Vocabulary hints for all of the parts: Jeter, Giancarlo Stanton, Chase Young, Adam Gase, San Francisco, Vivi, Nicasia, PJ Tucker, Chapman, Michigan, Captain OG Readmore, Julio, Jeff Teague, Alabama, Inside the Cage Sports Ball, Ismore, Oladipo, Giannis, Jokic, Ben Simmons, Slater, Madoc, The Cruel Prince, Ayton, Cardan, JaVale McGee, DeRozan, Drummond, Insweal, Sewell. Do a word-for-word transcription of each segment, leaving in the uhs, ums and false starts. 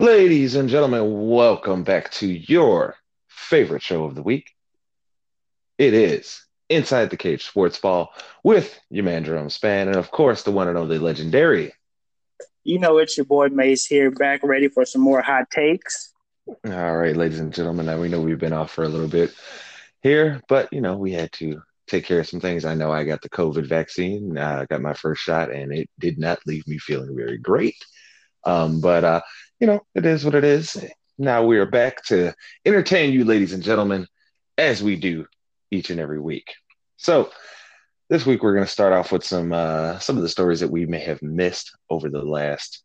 Ladies and gentlemen, welcome back to your favorite show of the week. It is Inside the Cage Sports Ball with your man Jerome Span and, of course, the one and only legendary. You know, it's your boy Mace here, back ready for some more hot takes. All right, ladies and gentlemen, now we know we've been off for a little bit here, but, you know, we had to take care of some things. I know I got the COVID vaccine. I got my first shot, and it did not leave me feeling very great. Um, but, uh, you know, it is what it is. Now we are back to entertain you, ladies and gentlemen, as we do each and every week. So this week we're going to start off with some uh, some of the stories that we may have missed over the last,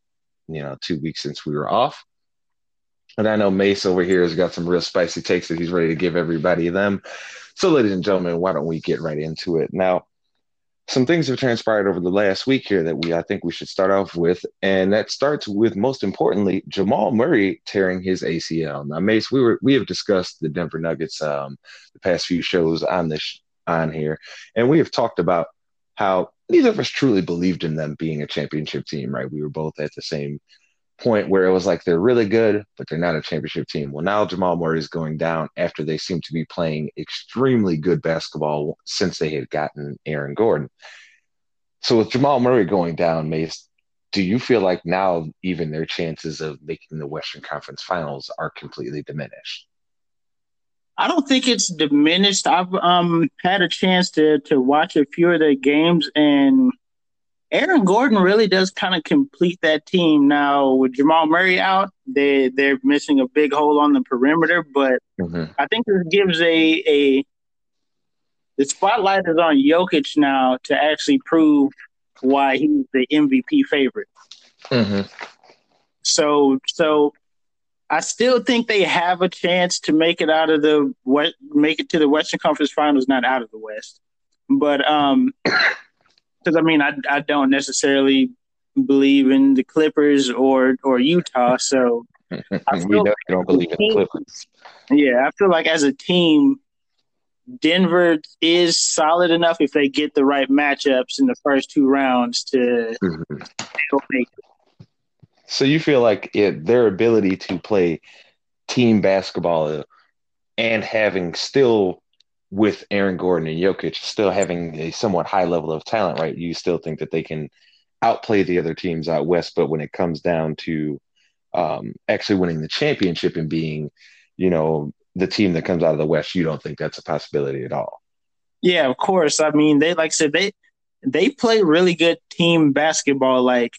you know, two weeks since we were off. And I know Mace over here has got some real spicy takes that he's ready to give everybody them. So, ladies and gentlemen, why don't we get right into it? Now, some things have transpired over the last week here that we I think we should start off with, and that starts with, most importantly, Jamal Murray tearing his A C L. Now, Mace, we were we have discussed the Denver Nuggets um, the past few shows on this on here, and we have talked about how neither of us truly believed in them being a championship team, right? We were both at the same point where it was like they're really good, but they're not a championship team. Well, now Jamal Murray is going down after they seem to be playing extremely good basketball since they had gotten Aaron Gordon. So with Jamal Murray going down, Mace, do you feel like now even their chances of making the Western Conference Finals are completely diminished? I don't think it's diminished. I've um, had a chance to to watch a few of their games, and Aaron Gordon really does kind of complete that team. Now, with Jamal Murray out, they, they're missing a big hole on the perimeter, but mm-hmm. I think this gives a, a – the spotlight is on Jokic now to actually prove why he's the M V P favorite. Mm-hmm. So, so I still think they have a chance to make it out of the – make it to the Western Conference Finals, not out of the West. But – um. Because, I mean, I I don't necessarily believe in the Clippers or, or Utah, so I feel we like don't believe team, in the Clippers. Yeah, I feel like as a team, Denver is solid enough if they get the right matchups in the first two rounds to mm-hmm. still make it. So you feel like it, their ability to play team basketball and having still – with Aaron Gordon and Jokic still having a somewhat high level of talent, right? You still think that they can outplay the other teams out West, but when it comes down to um, actually winning the championship and being, you know, the team that comes out of the West, you don't think that's a possibility at all? Yeah, of course. I mean, they, like I said, they, they play really good team basketball. Like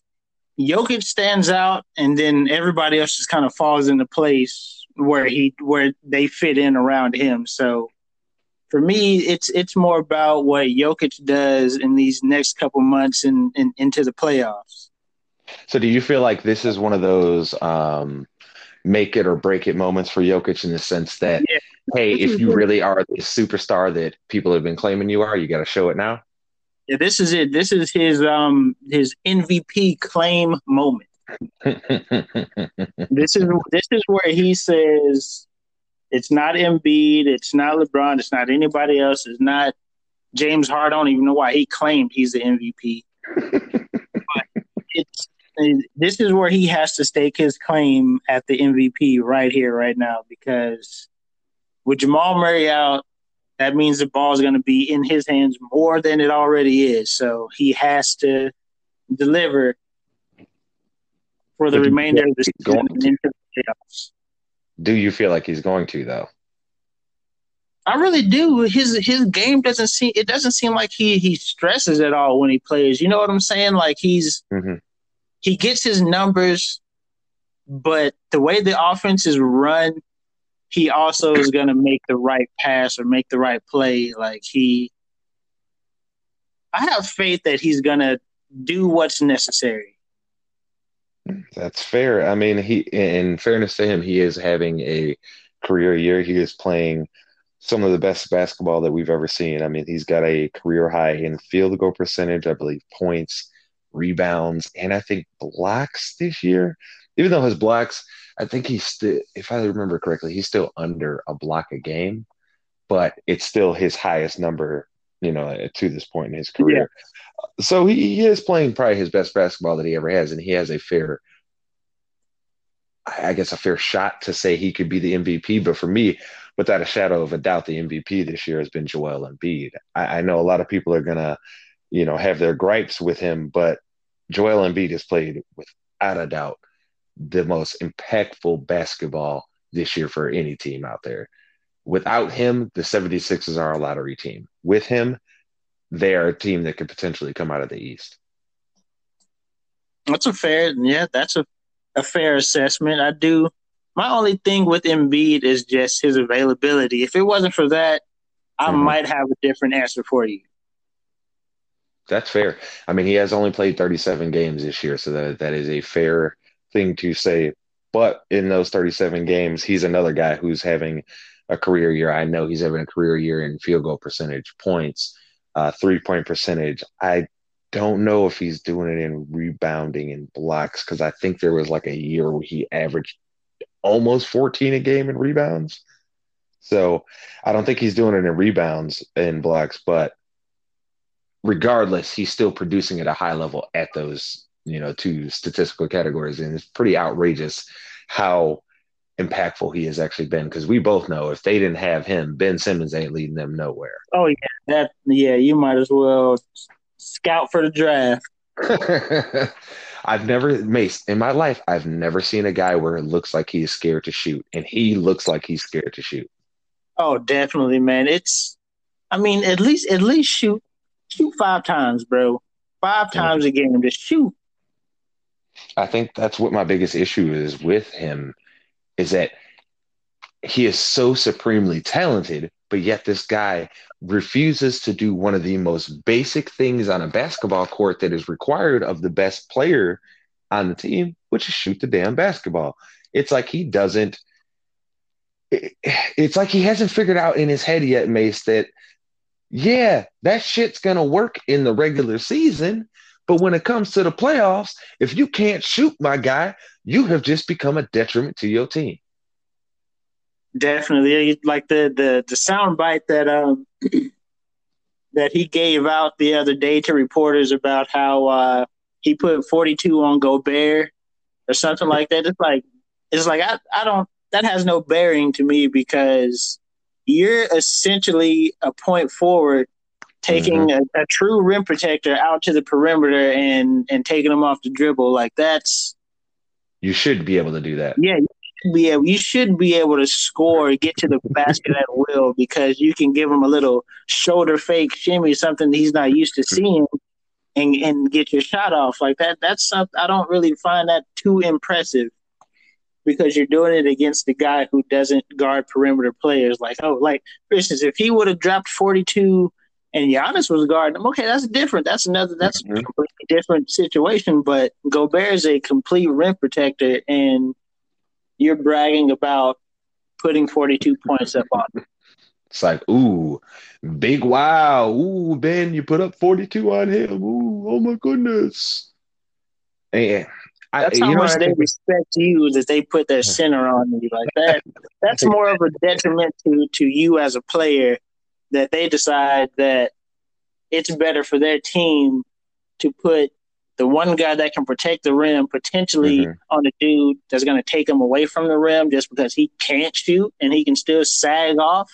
Jokic stands out and then everybody else just kind of falls into place where he, where they fit in around him. So, for me, it's it's more about what Jokic does in these next couple months and in, in, into the playoffs. So do you feel like this is one of those um, make it or break it moments for Jokic in the sense that, yeah. hey, if you really are the superstar that people have been claiming you are, you got to show it now? Yeah, this is it. This is his um, his M V P claim moment. This is this is where he says – it's not Embiid. It's not LeBron. It's not anybody else. It's not James Harden. I don't even know why he claimed he's the M V P. But it's, it, this is where he has to stake his claim at the M V P right here, right now, because with Jamal Murray out, that means the ball is going to be in his hands more than it already is. So he has to deliver for the remainder of the season and into the playoffs. Do you feel like he's going to, though? I really do. His his game doesn't seem it doesn't seem like he he stresses at all when he plays. You know what I'm saying? Like he's mm-hmm. he gets his numbers, but the way the offense is run, he also is going to make the right pass or make the right play. Like he, I have faith that he's going to do what's necessary. That's fair. I mean, he, in fairness to him, he is having a career year. He is playing some of the best basketball that we've ever seen. I mean, he's got a career high in field goal percentage, I believe, points, rebounds, and I think blocks this year. Even though his blocks, I think he's still, if I remember correctly, he's still under a block a game, but it's still his highest number, you know, to this point in his career. Yeah. So he, he is playing probably his best basketball that he ever has, and he has a fair I guess, a fair shot to say he could be the M V P. But for me, without a shadow of a doubt, the M V P this year has been Joel Embiid. I, I know a lot of people are going to, you know, have their gripes with him, but Joel Embiid has played without a doubt the most impactful basketball this year for any team out there. Without him, the 76ers are a lottery team. With him, they are a team that could potentially come out of the East. That's a fair, yeah, that's a, a fair assessment. I do. My only thing with Embiid is just his availability. If it wasn't for that, I mm-hmm. might have a different answer for you. That's fair. I mean, he has only played thirty-seven games this year, so that that is a fair thing to say. But in those thirty-seven games, he's another guy who's having a career year. I know he's having a career year in field goal percentage, points, uh, three-point percentage. I don't know if he's doing it in rebounding and blocks, because I think there was like a year where he averaged almost fourteen a game in rebounds. So I don't think he's doing it in rebounds and blocks, but regardless, he's still producing at a high level at those, you know, two statistical categories. And it's pretty outrageous how impactful he has actually been, because we both know if they didn't have him, Ben Simmons ain't leading them nowhere. Oh, yeah. That, yeah, you might as well scout for the draft. I've never, Mace, in my life, I've never seen a guy where it looks like he is scared to shoot, and he looks like he's scared to shoot. Oh, definitely, man. It's, I mean, at least at least shoot shoot five times, bro. Five times mm-hmm. a game, just shoot. I think that's what my biggest issue is with him, is that he is so supremely talented, but yet this guy refuses to do one of the most basic things on a basketball court that is required of the best player on the team, which is shoot the damn basketball. It's like he doesn't it, – it's like he hasn't figured out in his head yet, Mace, that, yeah, that shit's going to work in the regular season, but when it comes to the playoffs, if you can't shoot, my guy, you have just become a detriment to your team. Definitely, like the the the soundbite that um that he gave out the other day to reporters about how uh, he put forty-two on Gobert or something like that. It's like it's like I, I don't that has no bearing to me, because you're essentially a point forward taking mm-hmm. a, a true rim protector out to the perimeter and and taking him off the dribble. Like that's you should be able to do that. Yeah. Be able, you should be able to score, get to the basket at will, because you can give him a little shoulder fake shimmy, something he's not used to seeing, and, and get your shot off like that. That's something I don't really find that too impressive, because you're doing it against the guy who doesn't guard perimeter players. Like, oh, like for instance, if he would have dropped forty-two and Giannis was guarding him, okay, that's different. That's another, that's mm-hmm. a completely different situation. But Gobert is a complete rim protector, and you're bragging about putting forty-two points up on him. It's like, ooh, big wow. Ooh, Ben, you put up forty-two on him. Ooh, oh, my goodness. And I, that's how much they respect you, that they put their center on you like that. That's more of a detriment to, to you as a player, that they decide that it's better for their team to put the one guy that can protect the rim potentially mm-hmm. on a dude that's going to take him away from the rim just because he can't shoot and he can still sag off.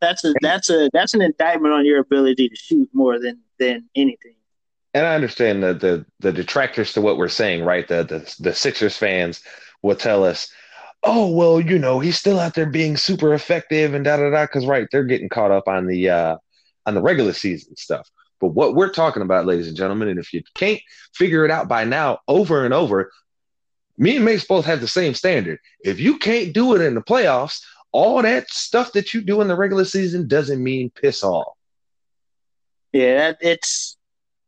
That's a, that's a, that's an indictment on your ability to shoot more than, than anything. And I understand the, the, the detractors to what we're saying, right? The, the, the Sixers fans will tell us, oh, well, you know, he's still out there being super effective and da, da, da. Cause right. They're getting caught up on the, uh, on the regular season stuff. But what we're talking about, ladies and gentlemen, and if you can't figure it out by now, over and over, me and Mace both have the same standard. If you can't do it in the playoffs, all that stuff that you do in the regular season doesn't mean piss all. Yeah, it's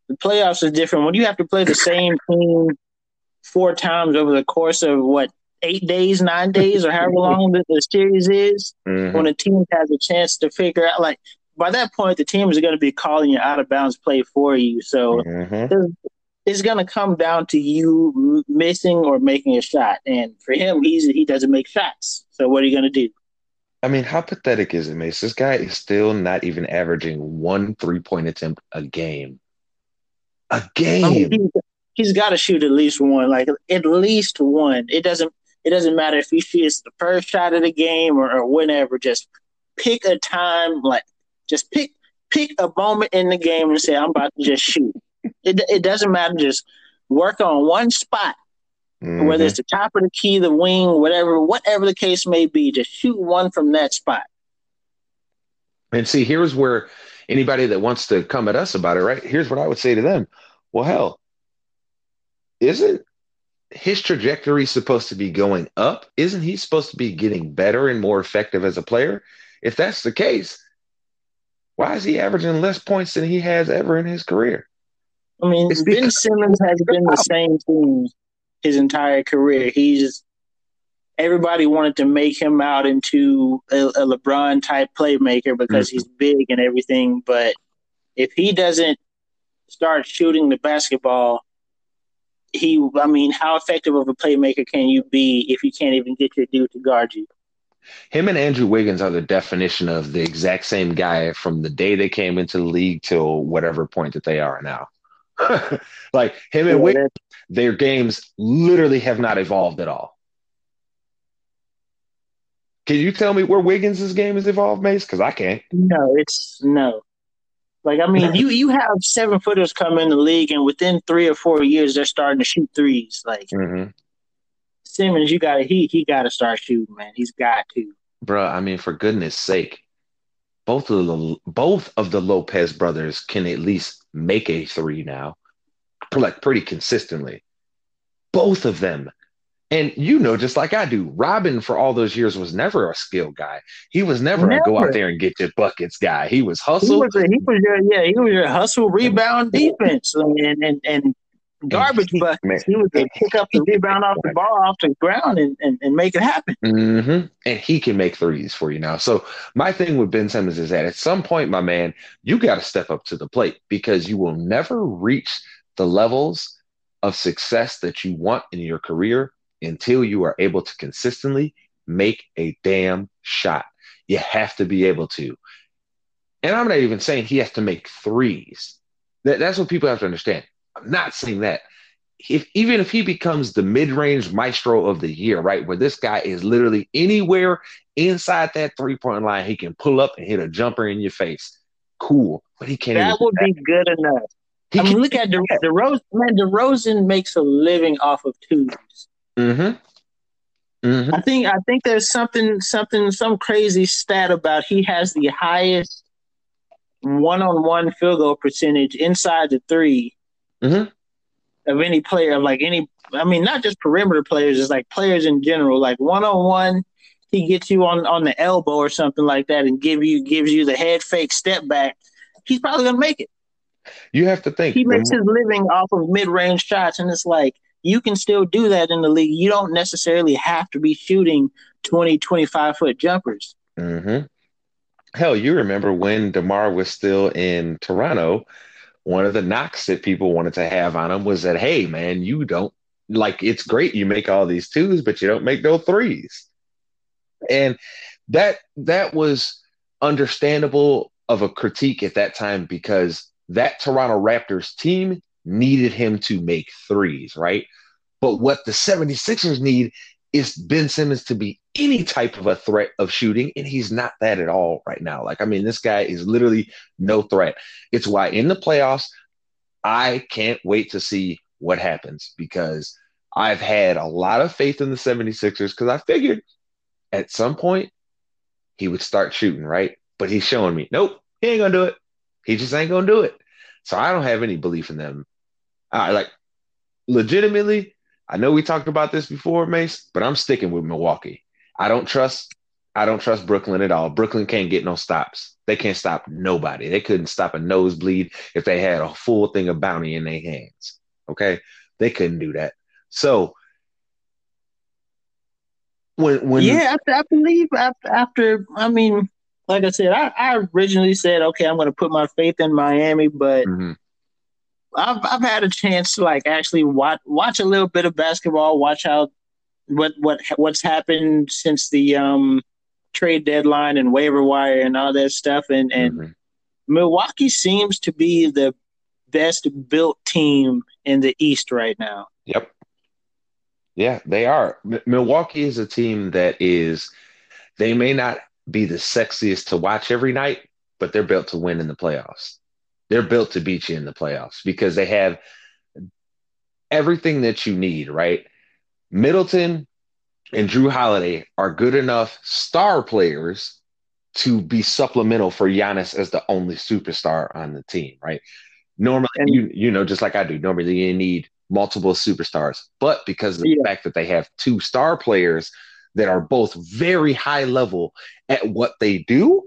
the playoffs are different. When you have to play the same team four times over the course of, what, eight days, nine days, or however long the, the series is, mm-hmm. when a team has a chance to figure out, like, by that point, the team is going to be calling you out of bounds play for you. So mm-hmm. it's going to come down to you missing or making a shot. And for him, he's, he doesn't make shots. So what are you going to do? I mean, how pathetic is it, Mace? This guy is still not even averaging one three-point attempt a game. A game. I mean, he's got to shoot at least one, like at least one. It doesn't it doesn't matter if he shoots the first shot of the game or, or whenever. Just pick a time, like just pick pick a moment in the game and say, I'm about to just shoot. It it doesn't matter. Just work on one spot, mm-hmm. whether it's the top of the key, the wing, whatever, whatever the case may be. Just shoot one from that spot. And see, here's where anybody that wants to come at us about it, right? Here's what I would say to them. Well, hell, isn't his trajectory supposed to be going up? Isn't he supposed to be getting better and more effective as a player? If that's the case, why is he averaging less points than he has ever in his career? I mean, Ben Simmons has been the same thing his entire career. He's everybody wanted to make him out into a, a LeBron type playmaker because mm-hmm. he's big and everything. But if he doesn't start shooting the basketball, he, I mean, how effective of a playmaker can you be if you can't even get your dude to guard you? Him and Andrew Wiggins are the definition of the exact same guy from the day they came into the league till whatever point that they are now. Like him and Wiggins, their games literally have not evolved at all. Can you tell me where Wiggins' game has evolved, Mace? Because I can't. No, it's no. Like, I mean, you you have seven footers come in the league, and within three or four years, they're starting to shoot threes. Like mm-hmm. Simmons, you got to he he got to start shooting, man. He's got to. Bruh, I mean, for goodness' sake, both of the both of the Lopez brothers can at least make a three now, like pretty consistently. Both of them. And you know, just like I do, Robin for all those years was never a skill guy. He was never, never. a go out there and get your buckets guy. He was hustle. He was, a, he was your, yeah, he was your hustle, rebound, defense, and and, and garbage buckets. Man. He was to pick up the rebound off the ball, off the ground, and, and, and make it happen. Mm-hmm. And he can make threes for you now. So my thing with Ben Simmons is that at some point, my man, you got to step up to the plate because you will never reach the levels of success that you want in your career until you are able to consistently make a damn shot. You have to be able to. And I'm not even saying he has to make threes. That, that's what people have to understand. I'm not saying that. If, even if he becomes the mid-range maestro of the year, right, where this guy is literally anywhere inside that three-point line, he can pull up and hit a jumper in your face. Cool. But he can't. That would be good enough. I mean, look at DeRozan. DeRozan, man, DeRozan makes a living off of twos. Mm-hmm. Mm-hmm. I think I think there's something something some crazy stat about he has the highest one-on-one field goal percentage inside the three mm-hmm. of any player, of like any. I mean, not just perimeter players, it's like players in general. Like one-on-one, he gets you on, on the elbow or something like that, and give you gives you the head fake step back. He's probably gonna make it. You have to think he makes his living off of mid-range shots, and it's like. You can still do that in the league. You don't necessarily have to be shooting twenty, twenty-five-foot jumpers. Mm-hmm. Hell, you remember when DeMar was still in Toronto, one of the knocks that people wanted to have on him was that, hey, man, you don't – like, it's great you make all these twos, but you don't make no threes. And that that was understandable of a critique at that time because that Toronto Raptors team – needed him to make threes, right? But what the 76ers need is Ben Simmons to be any type of a threat of shooting, and he's not that at all right now. Like, I mean, this guy is literally no threat. It's why in the playoffs, I can't wait to see what happens because I've had a lot of faith in the 76ers because I figured at some point he would start shooting, right? But he's showing me, nope, he ain't going to do it. He just ain't going to do it. So I don't have any belief in them. I, like, legitimately, I know we talked about this before, Mace, but I'm sticking with Milwaukee. I don't trust I don't trust Brooklyn at all. Brooklyn can't get no stops. They can't stop nobody. They couldn't stop a nosebleed if they had a full thing of bounty in their hands, okay? They couldn't do that. So when when yeah, after, I believe after, after I mean, like I said, I, I originally said, okay, I'm going to put my faith in Miami, but mm-hmm. I've I've had a chance to like actually watch watch a little bit of basketball, watch how what what what's happened since the um, trade deadline and waiver wire and all that stuff, and and mm-hmm. Milwaukee seems to be the best built team in the East right now. Yep. Yeah, they are. M- Milwaukee is a team that is, they may not be the sexiest to watch every night, but they're built to win in the playoffs. They're built to beat you in the playoffs because they have everything that you need, right? Middleton and Drew Holiday are good enough star players to be supplemental for Giannis as the only superstar on the team, right? Normally, and, you you know, just like I do, normally you need multiple superstars. But because of the yeah. fact that they have two star players that are both very high level at what they do,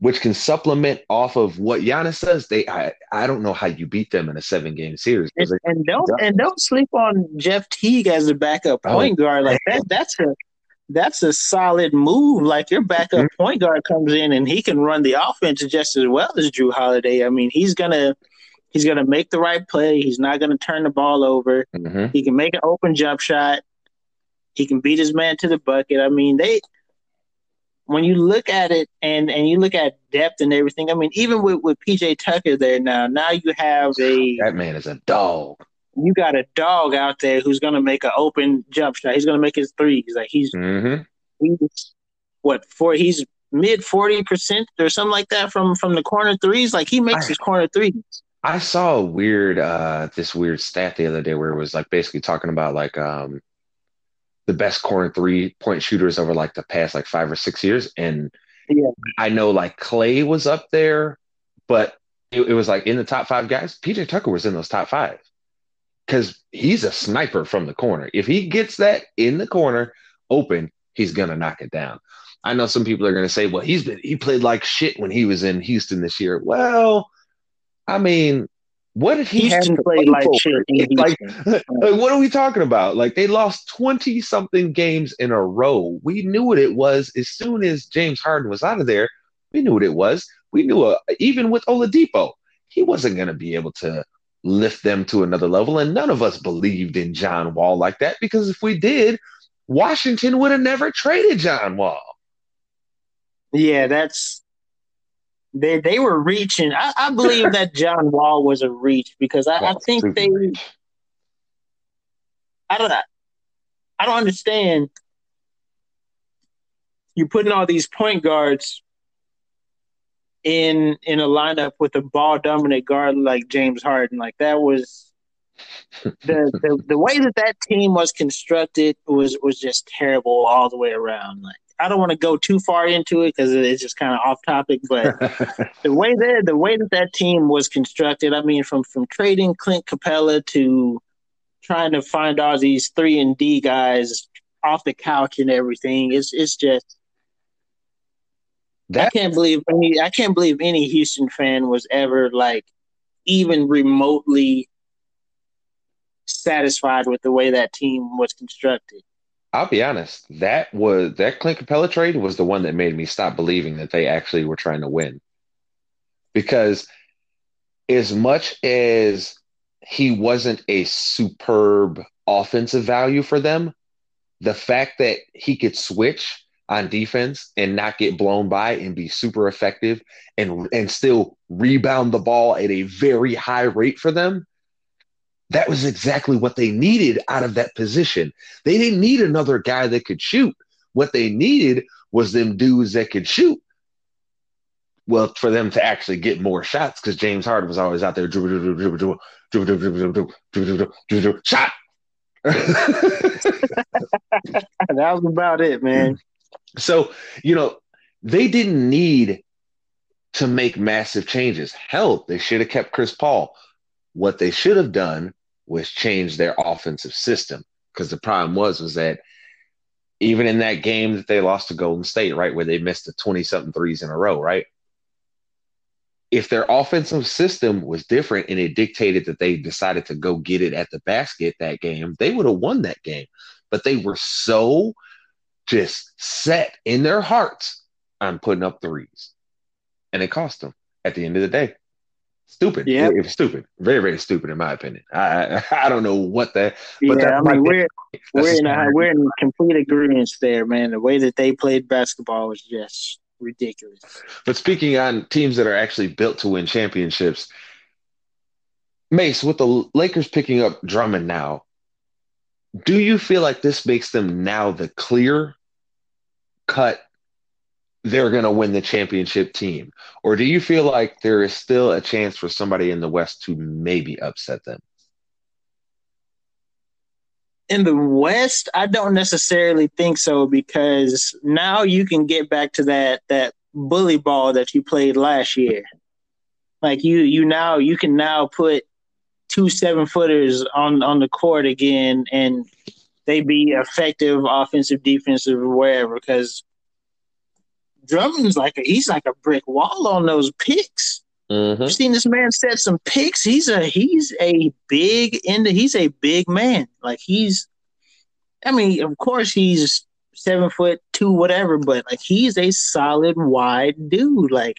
which can supplement off of what Giannis says, they I, I don't know how you beat them in a seven-game series. And, they, and don't done. and don't sleep on Jeff Teague as a backup point oh. guard. Like that that's a that's a solid move. Like your backup mm-hmm. point guard comes in and he can run the offense just as well as Drew Holiday. I mean, he's gonna he's gonna make the right play. He's not gonna turn the ball over. Mm-hmm. He can make an open jump shot. He can beat his man to the bucket. I mean, they when you look at it and, and you look at depth and everything, I mean, even with, with P J Tucker there now, now you have a – that man is a dog. You got a dog out there who's going to make an open jump shot. He's going to make his threes. Like he's, mm-hmm. he's what, four, he's mid forty percent or something like that from, from the corner threes. Like he makes I, his corner threes. I saw a weird uh, – this weird stat the other day where it was like basically talking about like – um. the best corner three point shooters over like the past like five or six years. And yeah. I know like Clay was up there, but it, it was like in the top five guys. P J Tucker was in those top five because he's a sniper from the corner. If he gets that in the corner open, he's going to knock it down. I know some people are going to say, well, he's been, he played like shit when he was in Houston this year. Well, I mean, what if he Houston had played play like shit? Like, like, what are we talking about? Like, they lost twenty-something games in a row. We knew what it was. As soon as James Harden was out of there, we knew what it was. We knew, a, even with Oladipo, he wasn't going to be able to lift them to another level. And none of us believed in John Wall like that, because if we did, Washington would have never traded John Wall. Yeah, that's... They they were reaching. I, I believe that John Wall was a reach because I, I think they. I don't. I don't understand. You're putting all these point guards in in a lineup with a ball dominant guard like James Harden. Like that was the the, the way that that team was constructed was was just terrible all the way around. Like. I don't want to go too far into it because it's just kind of off topic, but the way that the way that that team was constructed, I mean, from, from trading Clint Capella to trying to find all these three and D guys off the couch and everything, it's it's just that, I can't believe any I can't believe any Houston fan was ever like even remotely satisfied with the way that team was constructed. I'll be honest, that was that Clint Capella trade was the one that made me stop believing that they actually were trying to win. Because as much as he wasn't a superb offensive value for them, the fact that he could switch on defense and not get blown by and be super effective and, and still rebound the ball at a very high rate for them, that was exactly what they needed out of that position. They didn't need another guy that could shoot. What they needed was them dudes that could shoot. Well, for them to actually get more shots, because James Harden was always out there, dribble, dribble, dribble, dribble, dribble, dribble, shot. That was about it, man. So, you know, they didn't need to make massive changes. Hell, they should have kept Chris Paul. What they should have done was change their offensive system, because the problem was was that even in that game that they lost to Golden State, right, where they missed the twenty-something threes in a row, right, if their offensive system was different and it dictated that they decided to go get it at the basket that game, they would have won that game. But they were so just set in their hearts on putting up threes, and it cost them at the end of the day. Stupid. Yeah, it was stupid. Very, very stupid, in my opinion. I I, I don't know what that. But yeah, that, I mean, we're we're in a, we're in complete agreement there, man. The way that they played basketball was just ridiculous. But speaking on teams that are actually built to win championships, Mace, with the Lakers picking up Drummond now, do you feel like this makes them now the clear cut, they're going to win the championship team? Or do you feel like there is still a chance for somebody in the West to maybe upset them? In the West, I don't necessarily think so, because now you can get back to that that bully ball that you played last year. Like you, you now you can now put two seven footers on, on the court again, and they be effective, offensive, defensive, wherever. Because Drummond's like a, he's like a brick wall on those picks. Mm-hmm. You've seen this man set some picks. He's a he's a big end. He's a big man. Like he's, I mean, of course he's seven foot two, whatever. But like he's a solid wide dude. Like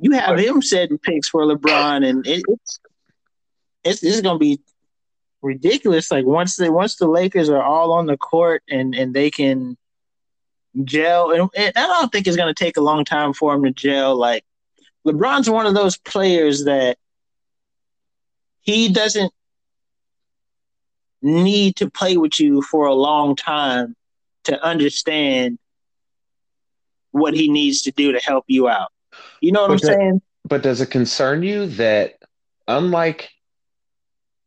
you have him setting picks for LeBron, and it, it's it's, it's going to be ridiculous. Like once they once the Lakers are all on the court and and they can gel, and, and I don't think it's going to take a long time for him to gel. Like LeBron's one of those players that he doesn't need to play with you for a long time to understand what he needs to do to help you out. You know what but I'm does, saying? But does it concern you that unlike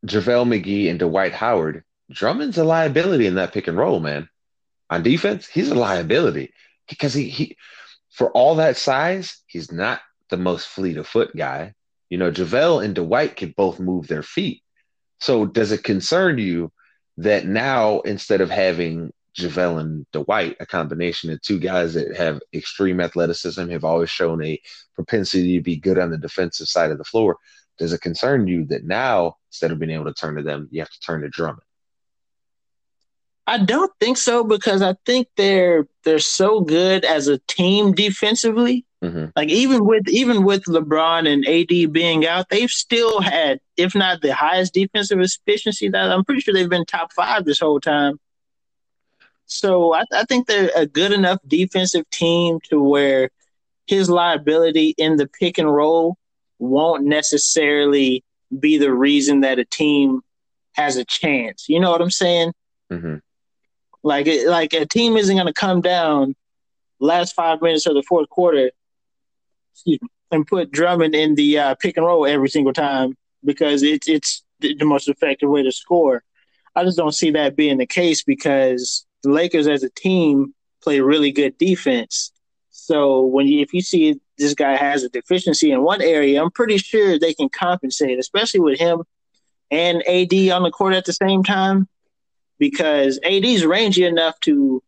JaVale McGee and Dwight Howard, Drummond's a liability in that pick and roll, man. On defense, he's a liability because he, he for all that size, he's not the most fleet of foot guy. You know, JaVale and Dwight can both move their feet. So does it concern you that now instead of having JaVale and Dwight, a combination of two guys that have extreme athleticism, have always shown a propensity to be good on the defensive side of the floor, does it concern you that now, instead of being able to turn to them, you have to turn to Drummond? I don't think so, because I think they're they're so good as a team defensively. Mm-hmm. Like even with even with LeBron and A D being out, they've still had, if not the highest defensive efficiency, that I'm pretty sure they've been top five this whole time. So I, I think they're a good enough defensive team to where his liability in the pick and roll won't necessarily be the reason that a team has a chance. You know what I'm saying? Mm-hmm. Like, it, like a team isn't going to come down last five minutes of the fourth quarter, excuse me, and put Drummond in the uh, pick and roll every single time because it's it's the most effective way to score. I just don't see that being the case because the Lakers as a team play really good defense. So when you, if you see this guy has a deficiency in one area, I'm pretty sure they can compensate, especially with him and A D on the court at the same time, because A D's rangy enough to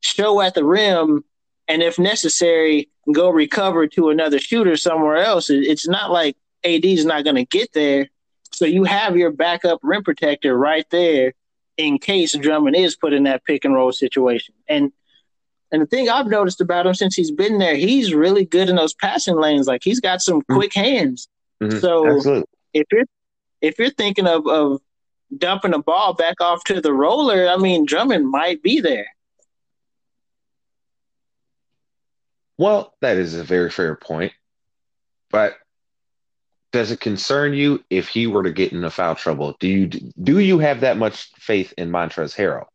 show at the rim and, if necessary, go recover to another shooter somewhere else. It's not like A D's not going to get there. So you have your backup rim protector right there in case Drummond is put in that pick and roll situation. And and the thing I've noticed about him since he's been there, he's really good in those passing lanes. Like he's got some quick hands. Mm-hmm. So Absolutely. if you're if you're thinking of, of dumping the ball back off to the roller, I mean, Drummond might be there. Well, that is a very fair point. But does it concern you if he were to get into foul trouble? Do you do you have that much faith in Montrezl Harrell?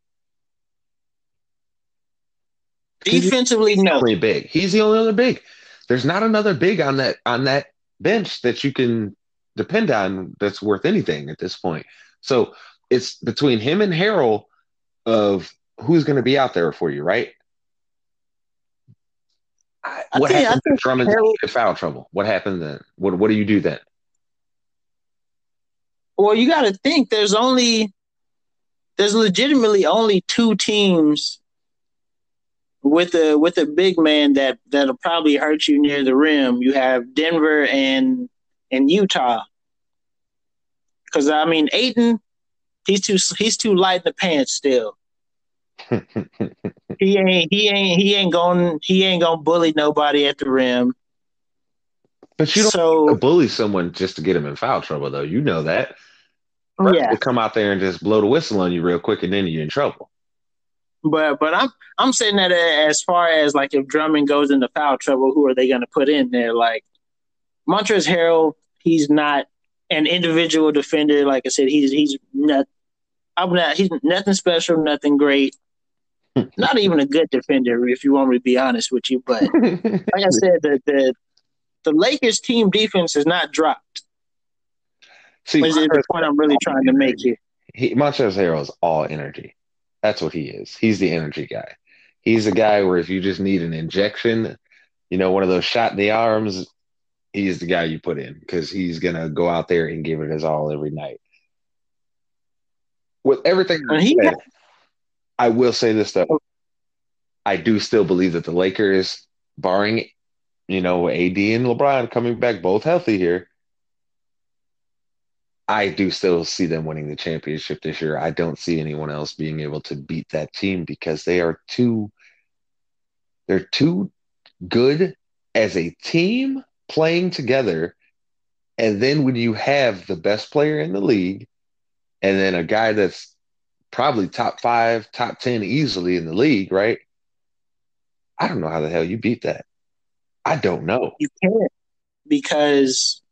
Defensively, he's no. Only big. He's the only other big. There's not another big on that on that bench that you can depend on that's worth anything at this point. So it's between him and Harrell of who's going to be out there for you, right? I, what think, happens if Drummond's in foul trouble? What happened then? What What do you do then? Well, you got to think there's only there's legitimately only two teams with a with a big man that that'll probably hurt you near the rim. You have Denver and and Utah. Because I mean, Ayton, he's too he's too light in the pants still. he ain't he ain't he ain't going he ain't gonna bully nobody at the rim. But you don't so, have to bully someone just to get him in foul trouble, though. You know that. First, yeah, will come out there and just blow the whistle on you real quick, and then you're in trouble. But but I'm I'm saying that as far as like if Drummond goes into foul trouble, who are they going to put in there? Like Montrezl Harrell, he's not an individual defender. Like I said, he's he's not. I'm not. He's nothing special, nothing great. Not even a good defender, if you want me to be honest with you. But like I said, the the, the Lakers team defense has not dropped. See, which is the point I'm really trying to make here. He, Montrezl Harrell is all energy. That's what he is. He's the energy guy. He's the guy where if you just need an injection, you know, one of those shot in the arms, he's the guy you put in because he's going to go out there and give it his all every night. With everything I said, got- I will say this, though. I do still believe that the Lakers, barring, you know, A D and LeBron coming back both healthy here, I do still see them winning the championship this year. I don't see anyone else being able to beat that team because they are too they're too good as a team playing together. And then when you have the best player in the league and then a guy that's probably top five, top ten easily in the league, right? I don't know how the hell you beat that. I don't know. You can't because –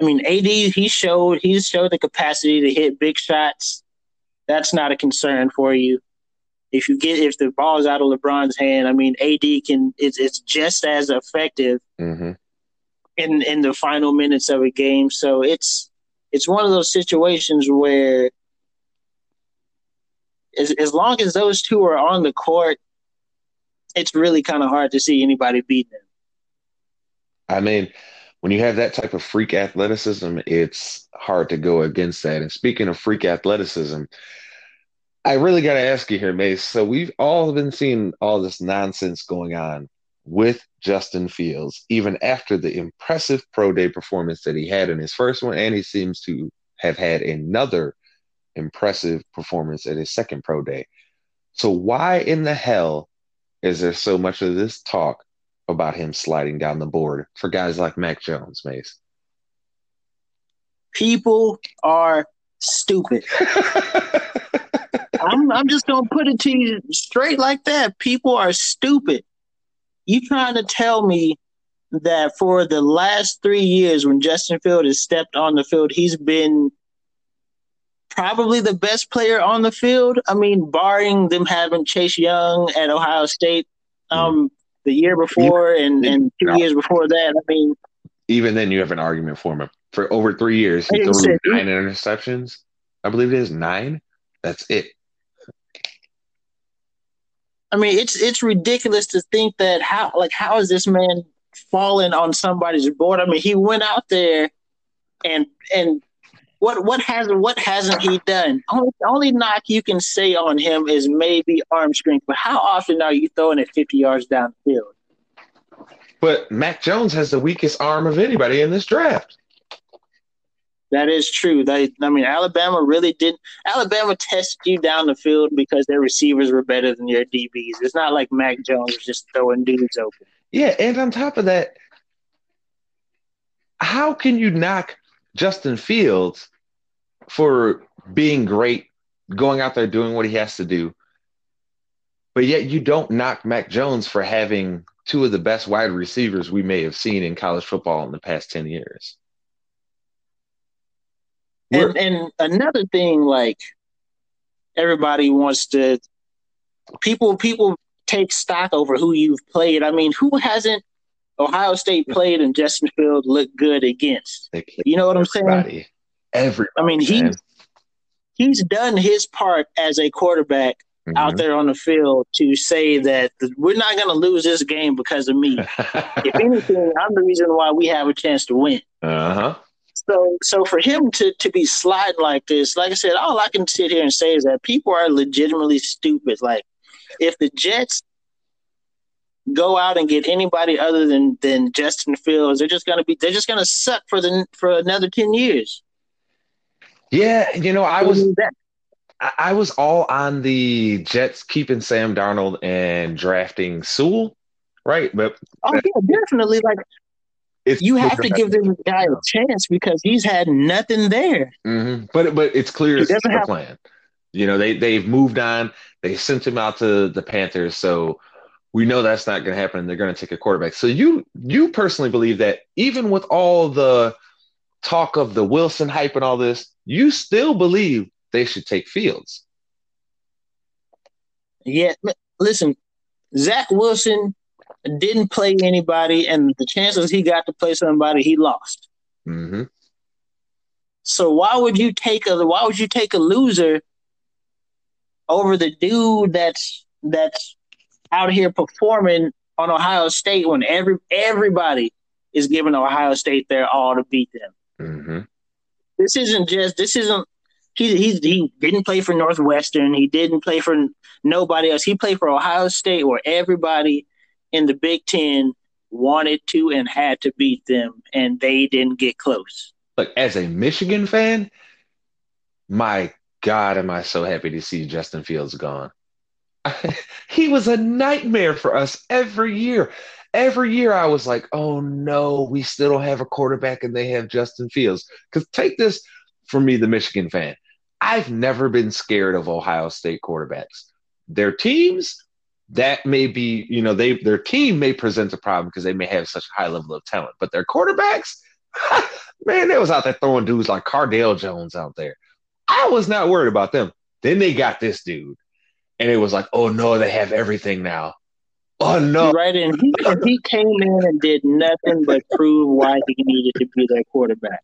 I mean, A D, he showed he showed the capacity to hit big shots. That's not a concern for you. If you get if the ball is out of LeBron's hand, I mean, A D can it's it's just as effective mm-hmm. in in the final minutes of a game. So it's it's one of those situations where, as as long as those two are on the court, it's really kind of hard to see anybody beat them. I mean. When you have that type of freak athleticism, it's hard to go against that. And speaking of freak athleticism, I really got to ask you here, Mace. So we've all been seeing all this nonsense going on with Justin Fields, even after the impressive pro day performance that he had in his first one. And he seems to have had another impressive performance at his second pro day. So why in the hell is there so much of this talk about him sliding down the board for guys like Mac Jones, Mace? People are stupid. I'm, I'm just going to put it to you straight like that. People are stupid. You trying to tell me that for the last three years when Justin Fields has stepped on the field, he's been probably the best player on the field? I mean, barring them having Chase Young at Ohio State, um, mm. the year before and, and two no. years before that. I mean, even then you have an argument for him. For over three years, he threw said, nine interceptions. I believe it is nine. That's it. I mean, it's it's ridiculous to think that how like how is this man falling on somebody's board? I mean, he went out there and and what what has what hasn't he done? Only the only knock you can say on him is maybe arm strength, but how often are you throwing it fifty yards down the field? But Mac Jones has the weakest arm of anybody in this draft. That is true. They, I mean, Alabama really didn't. Alabama tested you down the field because their receivers were better than their D Bs. It's not like Mac Jones was just throwing dudes open. Yeah, and on top of that, how can you knock Justin Fields for being great, going out there doing what he has to do, but yet you don't knock Mac Jones for having two of the best wide receivers we may have seen in college football in the past ten years. And, and another thing, like everybody wants to, people people take stock over who you've played. I mean, who hasn't Ohio State played and Justin Fields looked good against. You know what I'm saying? Everybody. I mean, he, he's done his part as a quarterback mm-hmm. out there on the field to say that we're not going to lose this game because of me. If anything, I'm the reason why we have a chance to win. Uh-huh. So so for him to, to be sliding like this, like I said, all I can sit here and say is that people are legitimately stupid. Like, if the Jets go out and get anybody other than, than Justin Fields, they're just gonna be they're just gonna suck for the for another ten years. Yeah, you know, I was I was all on the Jets keeping Sam Darnold and drafting Sewell, right? But oh yeah, definitely. Like it's, you have to give this guy a chance because he's had nothing there. Mm-hmm. But but it's clear it's their have- plan. You know, they they've moved on. They sent him out to the Panthers, so we know that's not going to happen. They're going to take a quarterback. So you you personally believe that even with all the talk of the Wilson hype and all this, you still believe they should take Fields. Yeah, listen, Zach Wilson didn't play anybody, and the chances he got to play somebody, he lost. Mm-hmm. So why would you take a why would you take a loser over the dude that's that's out here performing on Ohio State when every everybody is giving Ohio State their all to beat them? Mm-hmm. This isn't just this isn't he he he didn't play for Northwestern. He didn't play for nobody else. He played for Ohio State, where everybody in the Big Ten wanted to and had to beat them, and they didn't get close. Look, as a Michigan fan, my God, am I so happy to see Justin Fields gone. He was a nightmare for us every year. Every year I was like, oh, no, we still don't have a quarterback and they have Justin Fields. Because take this from me, the Michigan fan. I've never been scared of Ohio State quarterbacks. Their teams, that may be, you know, they their team may present a problem because they may have such a high level of talent. But their quarterbacks, man, they was out there throwing dudes like Cardale Jones out there. I was not worried about them. Then they got this dude. And it was like, oh, no, they have everything now. Oh, no. Right, and he, he came in and did nothing but prove why he needed to be their quarterback.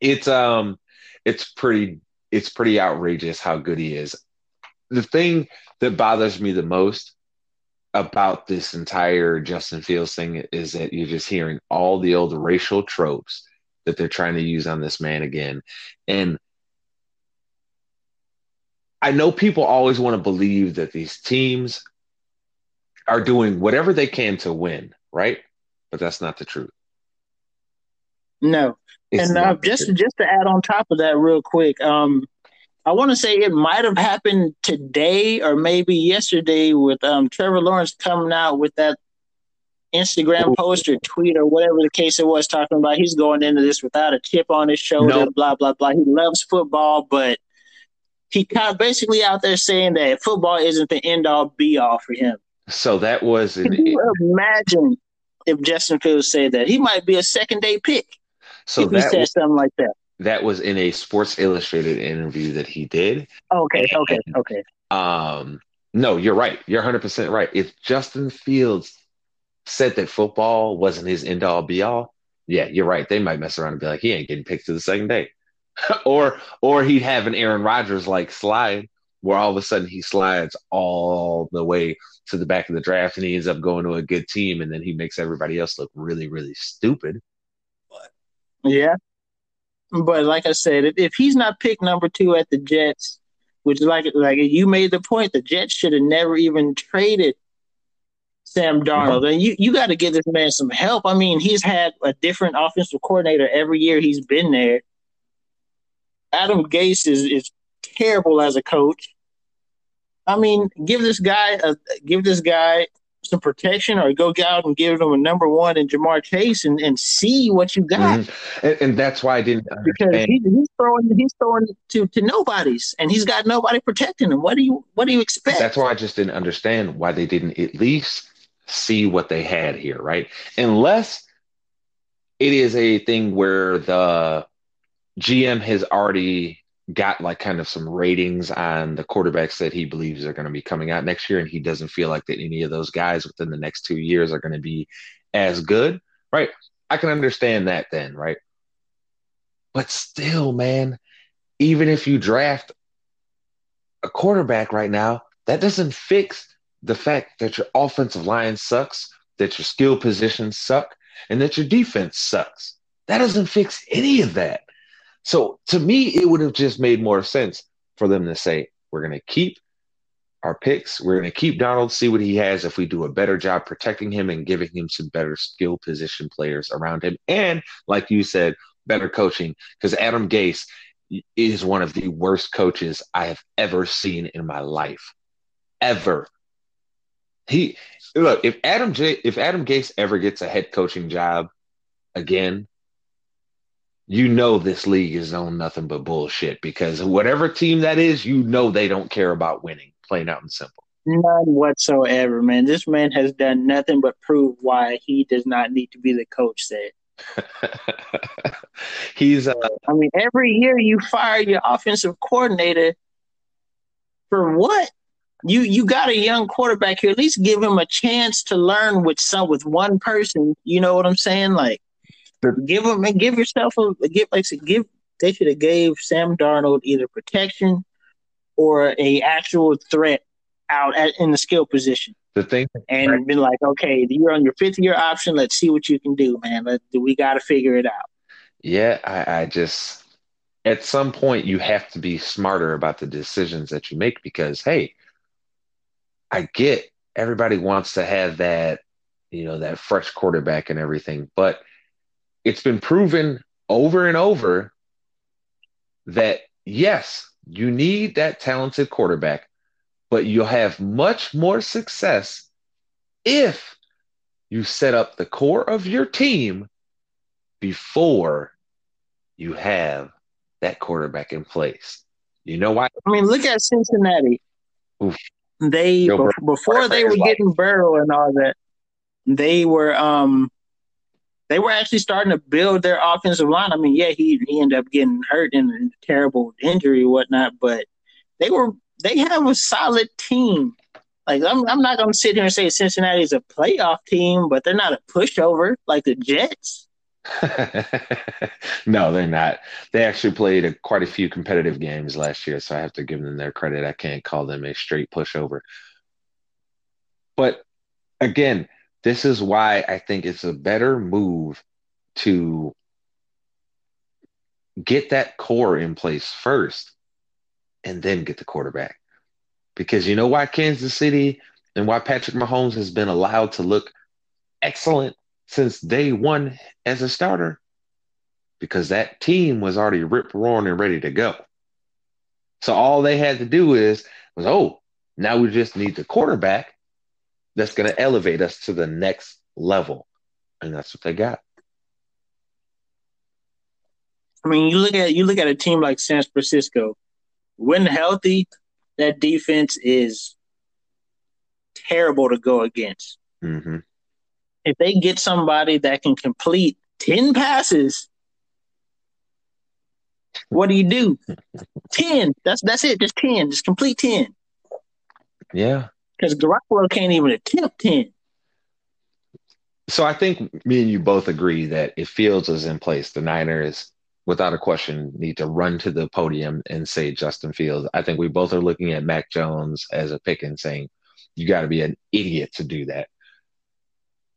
It's um, it's pretty, it's pretty outrageous how good he is. The thing that bothers me the most about this entire Justin Fields thing is that you're just hearing all the old racial tropes that they're trying to use on this man again. And I know people always want to believe that these teams are doing whatever they can to win, right? But that's not the truth. No. It's and uh, just truth. just to add on top of that real quick, um, I want to say it might have happened today or maybe yesterday with um, Trevor Lawrence coming out with that Instagram post or tweet or whatever the case it was, talking about he's going into this without a chip on his shoulder, nope. blah, blah, blah. He loves football, but he kind of basically out there saying that football isn't the end-all, be-all for him. So that was – Can you imagine if Justin Fields said that? He might be a second-day pick so if he said was, something like that. That was in a Sports Illustrated interview that he did. Okay, and, okay, okay. Um, no, you're right. You're one hundred percent right. If Justin Fields said that football wasn't his end-all, be-all, yeah, you're right. They might mess around and be like, he ain't getting picked to the second day. or or he'd have an Aaron Rodgers-like slide where all of a sudden he slides all the way to the back of the draft and he ends up going to a good team and then he makes everybody else look really, really stupid. But yeah. But like I said, if, if he's not picked number two at the Jets, which like like you made the point, the Jets should have never even traded Sam Darnold. Mm-hmm. And you, you got to give this man some help. I mean, he's had a different offensive coordinator every year he's been there. Adam Gase is, is terrible as a coach. I mean, give this guy a, give this guy some protection, or go out and give him a number one and Jamar Chase, and, and see what you got. Mm-hmm. And, and that's why I didn't understand. Because he, he's throwing he's throwing to to nobody's, and he's got nobody protecting him. What do you what do you expect? That's why I just didn't understand why they didn't at least see what they had here, right? Unless it is a thing where the G M has already got like kind of some ratings on the quarterbacks that he believes are going to be coming out next year, and he doesn't feel like that any of those guys within the next two years are going to be as good, right? I can understand that then, right? But still, man, even if you draft a quarterback right now, that doesn't fix the fact that your offensive line sucks, that your skill positions suck, and that your defense sucks. That doesn't fix any of that. So to me, it would have just made more sense for them to say, we're going to keep our picks. We're going to keep Donald, see what he has. If we do a better job protecting him and giving him some better skill position players around him. And like you said, better coaching, because Adam Gase is one of the worst coaches I have ever seen in my life, ever. He look, if Adam J, if Adam Gase ever gets a head coaching job again, you know this league is on nothing but bullshit, because whatever team that is, you know they don't care about winning, plain out and simple. None whatsoever, man. This man has done nothing but prove why he does not need to be the coach there. He's. Uh, I mean, every year you fire your offensive coordinator for what? You you got a young quarterback here. At least give him a chance to learn with some with one person. You know what I'm saying? Like, give him and give yourself a give. Like, give. They should have gave Sam Darnold either protection or a actual threat out at, in the skill position. The thing, and right. been like, okay, you're on your fifth year option. Let's see what you can do, man. Let, we got to figure it out. Yeah, I, I just at some point you have to be smarter about the decisions that you make because, hey, I get everybody wants to have that, you know, that fresh quarterback and everything, but it's been proven over and over that yes, you need that talented quarterback. But you'll have much more success if you set up the core of your team before you have that quarterback in place. You know why? I mean, look at Cincinnati. Oof. They Joe before Burrow. They were getting Burrow and all that, they were um, they were actually starting to build their offensive line. I mean, yeah, he he ended up getting hurt in a terrible injury and whatnot, but they were. They have a solid team. Like I'm, I'm not gonna sit here and say Cincinnati is a playoff team, but they're not a pushover like the Jets. No, they're not. They actually played a, quite a few competitive games last year, so I have to give them their credit. I can't call them a straight pushover. But again, this is why I think it's a better move to get that core in place first. And then get the quarterback. Because you know why Kansas City and why Patrick Mahomes has been allowed to look excellent since day one as a starter? Because that team was already rip-roaring and ready to go. So all they had to do is, was, oh, now we just need the quarterback that's going to elevate us to the next level. And that's what they got. I mean, you look at you look at a team like San Francisco. When healthy, that defense is terrible to go against. Mm-hmm. If they get somebody that can complete ten passes, what do you do? ten. That's that's it. Just ten. Just complete ten. Yeah. Because Garoppolo can't even attempt ten. So I think me and you both agree that if Fields is in place, the Niners – without a question, need to run to the podium and say Justin Fields. I think we both are looking at Mac Jones as a pick and saying, you got to be an idiot to do that.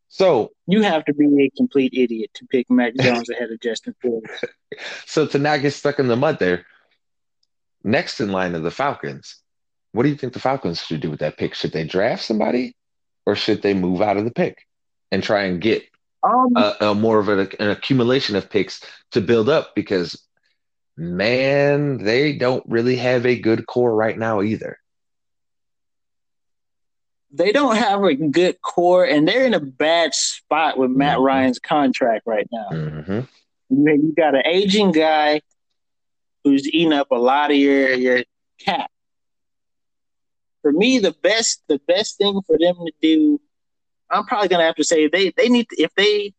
So you have to be a complete idiot to pick Mac Jones ahead of Justin Fields. So to not get stuck in the mud there, next in line of the Falcons, what do you think the Falcons should do with that pick? Should they draft somebody or should they move out of the pick and try and get Um, uh, uh, more of an, an accumulation of picks to build up because, man, they don't really have a good core right now either. They don't have a good core, and they're in a bad spot with Matt mm-hmm. Ryan's contract right now. Mm-hmm. You got an aging guy who's eating up a lot of your, your cap. For me, the best the best thing for them to do, I'm probably going to have to say they, they need to, if they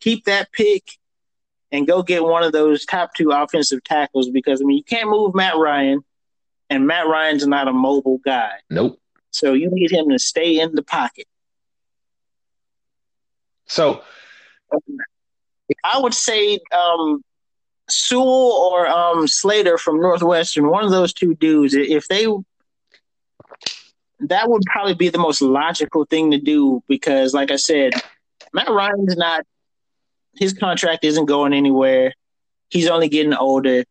keep that pick and go get one of those top two offensive tackles, because, I mean, you can't move Matt Ryan, and Matt Ryan's not a mobile guy. Nope. So you need him to stay in the pocket. So I would say um, Sewell or um, Slater from Northwestern, one of those two dudes, if they – that would probably be the most logical thing to do because, like I said, Matt Ryan's not – his contract isn't going anywhere. He's only getting older.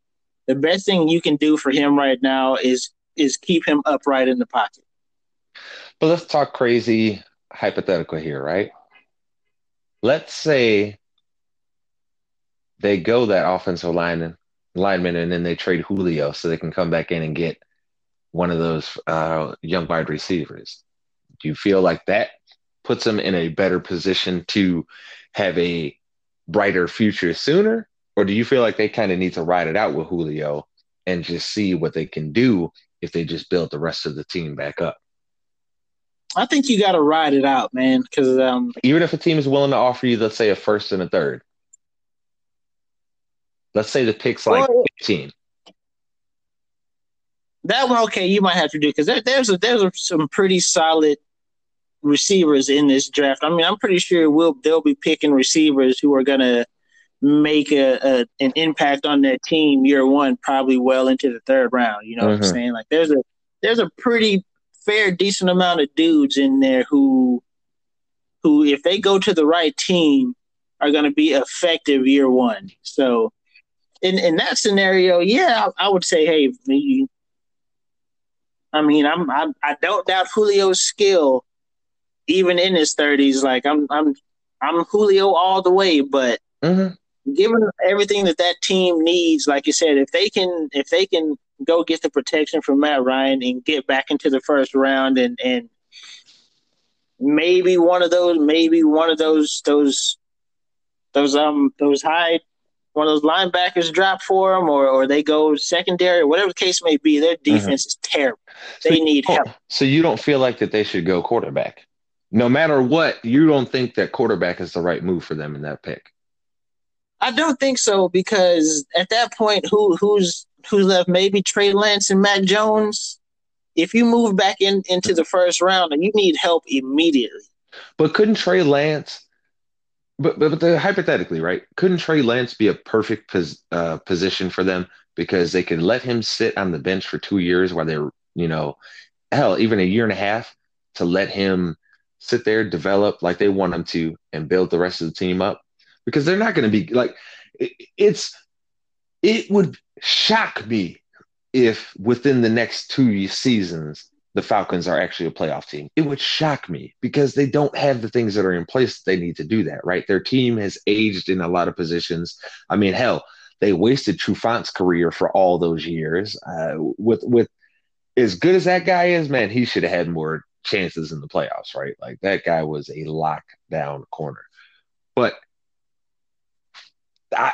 The best thing you can do for him right now is is keep him upright in the pocket. But let's talk crazy hypothetical here, right? Let's say they go that offensive line, lineman and then they trade Julio so they can come back in and get – one of those uh, young wide receivers. Do you feel like that puts them in a better position to have a brighter future sooner? Or do you feel like they kind of need to ride it out with Julio and just see what they can do if they just build the rest of the team back up? I think you got to ride it out, man. Because um, even if a team is willing to offer you, let's say, a first and a third, let's say the pick's like well, fifteen. That one, okay, you might have to do because there, there's a, there's a, some pretty solid receivers in this draft. I mean, I'm pretty sure we'll they'll be picking receivers who are gonna make a, a an impact on their team year one, probably well into the third round. You know mm-hmm. what I'm saying? Like there's a there's a pretty fair, decent amount of dudes in there who, who if they go to the right team, are going to be effective year one. So, in, in that scenario, yeah, I, I would say, hey, you, I mean, I'm I, I don't doubt Julio's skill, even in his thirties. Like I'm I'm I'm Julio all the way, but mm-hmm. given everything that that team needs, like you said, if they can if they can. go get the protection from Matt Ryan and get back into the first round and, and maybe one of those maybe one of those those those um those high one of those linebackers drop for them or, or they go secondary or whatever the case may be. Their defense mm-hmm. is terrible. They so need help. So you don't feel like that they should go quarterback. No matter what, you don't think that quarterback is the right move for them in that pick. I don't think so because at that point who who's who's left? Maybe Trey Lance and Mac Jones. If you move back in into the first round, and you need help immediately. But couldn't Trey Lance? But but, but the, hypothetically, right? Couldn't Trey Lance be a perfect pos, uh, position for them because they can let him sit on the bench for two years while they're you know, hell, even a year and a half to let him sit there, develop like they want him to, and build the rest of the team up because they're not going to be like it, it's. It would shock me if within the next two seasons, the Falcons are actually a playoff team. It would shock me because they don't have the things that are in place that they need to do that, right? Their team has aged in a lot of positions. I mean, hell, they wasted Trufant's career for all those years. Uh, with with as good as that guy is, man, he should have had more chances in the playoffs, right? Like that guy was a lockdown corner. But I...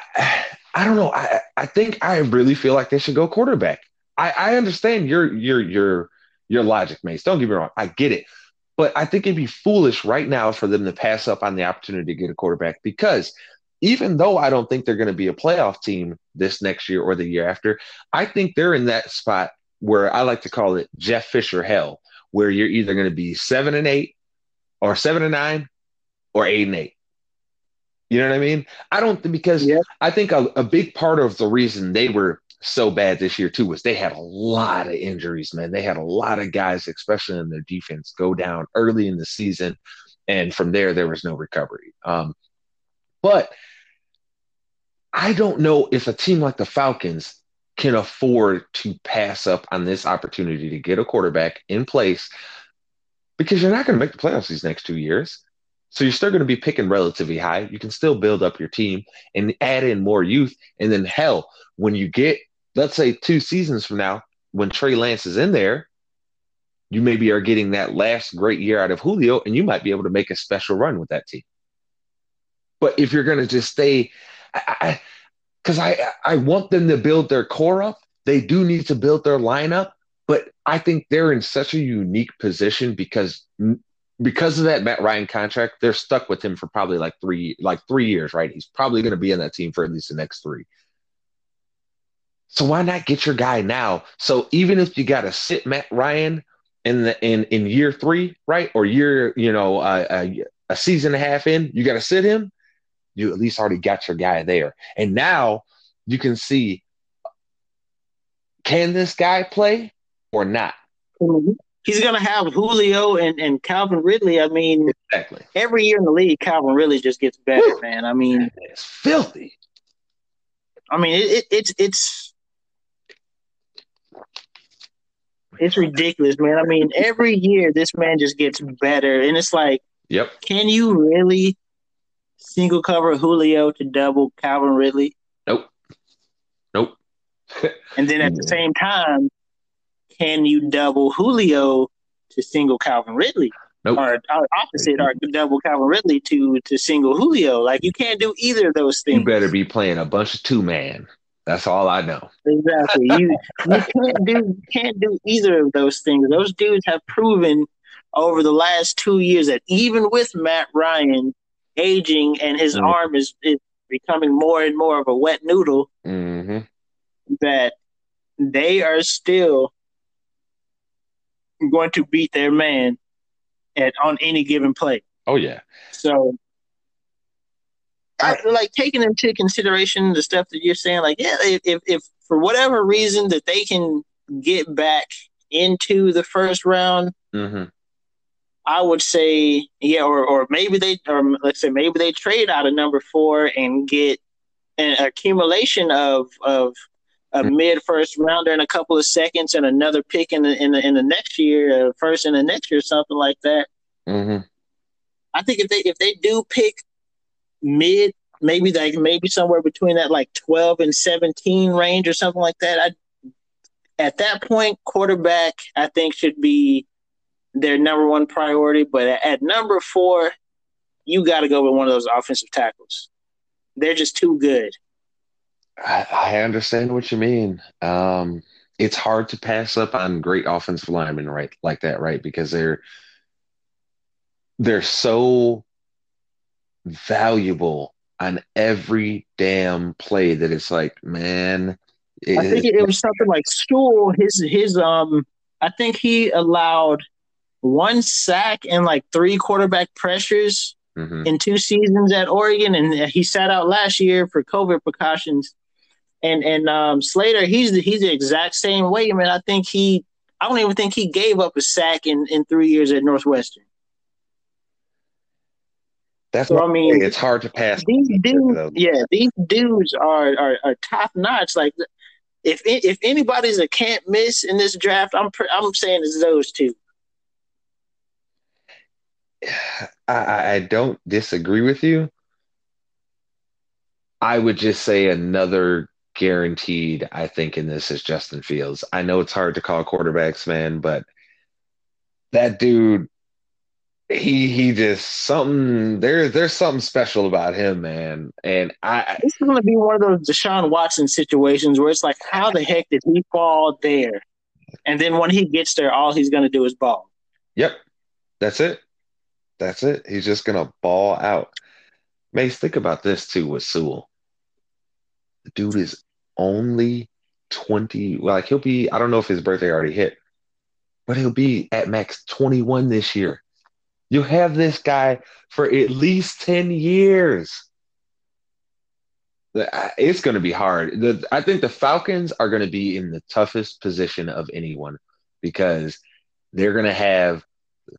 I don't know. I, I think I really feel like they should go quarterback. I, I understand your your your your logic, Mace. Don't get me wrong. I get it. But I think it'd be foolish right now for them to pass up on the opportunity to get a quarterback because even though I don't think they're going to be a playoff team this next year or the year after, I think they're in that spot where I like to call it Jeff Fisher hell, where you're either going to be seven and eight or seven and nine or eight and eight. You know what I mean? I don't because yeah. I think a, a big part of the reason they were so bad this year too was they had a lot of injuries, man. They had a lot of guys, especially in their defense, go down early in the season, and from there there was no recovery. Um, but I don't know if a team like the Falcons can afford to pass up on this opportunity to get a quarterback in place because you're not going to make the playoffs these next two years. So you're still going to be picking relatively high. You can still build up your team and add in more youth. And then, hell, when you get, let's say, two seasons from now, when Trey Lance is in there, you maybe are getting that last great year out of Julio, and you might be able to make a special run with that team. But if you're going to just stay – because I, I, I want them to build their core up. They do need to build their lineup. But I think they're in such a unique position because – Because of that Matt Ryan contract, they're stuck with him for probably like three, like three years, right? He's probably going to be in that team for at least the next three. So why not get your guy now? So even if you got to sit Matt Ryan in the in, in year three, right, or year, you know, uh, a, a season and a half in, you got to sit him. You at least already got your guy there, and now you can see can this guy play or not. Mm-hmm. He's going to have Julio and, and Calvin Ridley. I mean, exactly. Every year in the league, Calvin Ridley just gets better, Woo. man. I mean, it's filthy. I mean, it, it, it's it's it's ridiculous, man. I mean, every year this man just gets better, and it's like, yep. Can you really single cover Julio to double Calvin Ridley? Nope, nope. And then at the same time. Can you double Julio to single Calvin Ridley? Nope. Or, or opposite, or double Calvin Ridley to to single Julio? Like, you can't do either of those things. You better be playing a bunch of two-man. That's all I know. Exactly. You, you, can't do, you can't do either of those things. Those dudes have proven over the last two years that even with Matt Ryan aging and his mm-hmm. arm is, is becoming more and more of a wet noodle, mm-hmm. that they are still going to beat their man at on any given play. Oh, yeah. So, I, like, taking into consideration the stuff that you're saying, like, yeah, if, if for whatever reason that they can get back into the first round, mm-hmm. I would say, yeah, or, or maybe they, or let's say maybe they trade out of number four and get an accumulation of of a mm-hmm. mid first rounder and a couple of seconds and another pick in the in the, in the next year, first in the next year, something like that. Mm-hmm. I think if they if they do pick mid, maybe like maybe somewhere between that like twelve and seventeen range or something like that. I at that point, quarterback I think should be their number one priority. But at, at number four, you got to go with one of those offensive tackles. They're just too good. I, I understand what you mean. Um, it's hard to pass up on great offensive linemen, right? Like that, right? Because they're they're so valuable on every damn play that it's like, man. It, I think it, it was something like Sewell. His his um, I think he allowed one sack and like three quarterback pressures mm-hmm. in two seasons at Oregon, and he sat out last year for COVID precautions. And and um, Slater, he's the, he's the exact same way, man. I think he, I don't even think he gave up a sack in, in three years at Northwestern. That's so, what I mean. It's hard to pass. These dudes, yeah, these dudes are, are, are top notch. Like, if if anybody's a can't miss in this draft, I'm I'm saying it's those two. I, I don't disagree with you. I would just say another guaranteed, I think, in this is Justin Fields. I know it's hard to call quarterbacks, man, but that dude, he he just something there. There's something special about him, man. And I this is going to be one of those Deshaun Watson situations where it's like, how the heck did he fall there? And then when he gets there, all he's going to do is ball. Yep, that's it. That's it. He's just going to ball out. Mace, think about this, too, with Sewell. The dude is only twenty. Like, he'll be, I don't know if his birthday already hit, but he'll be at max twenty-one this year. You have this guy for at least ten years. It's going to be hard. The, I think the Falcons are going to be in the toughest position of anyone because they're going to have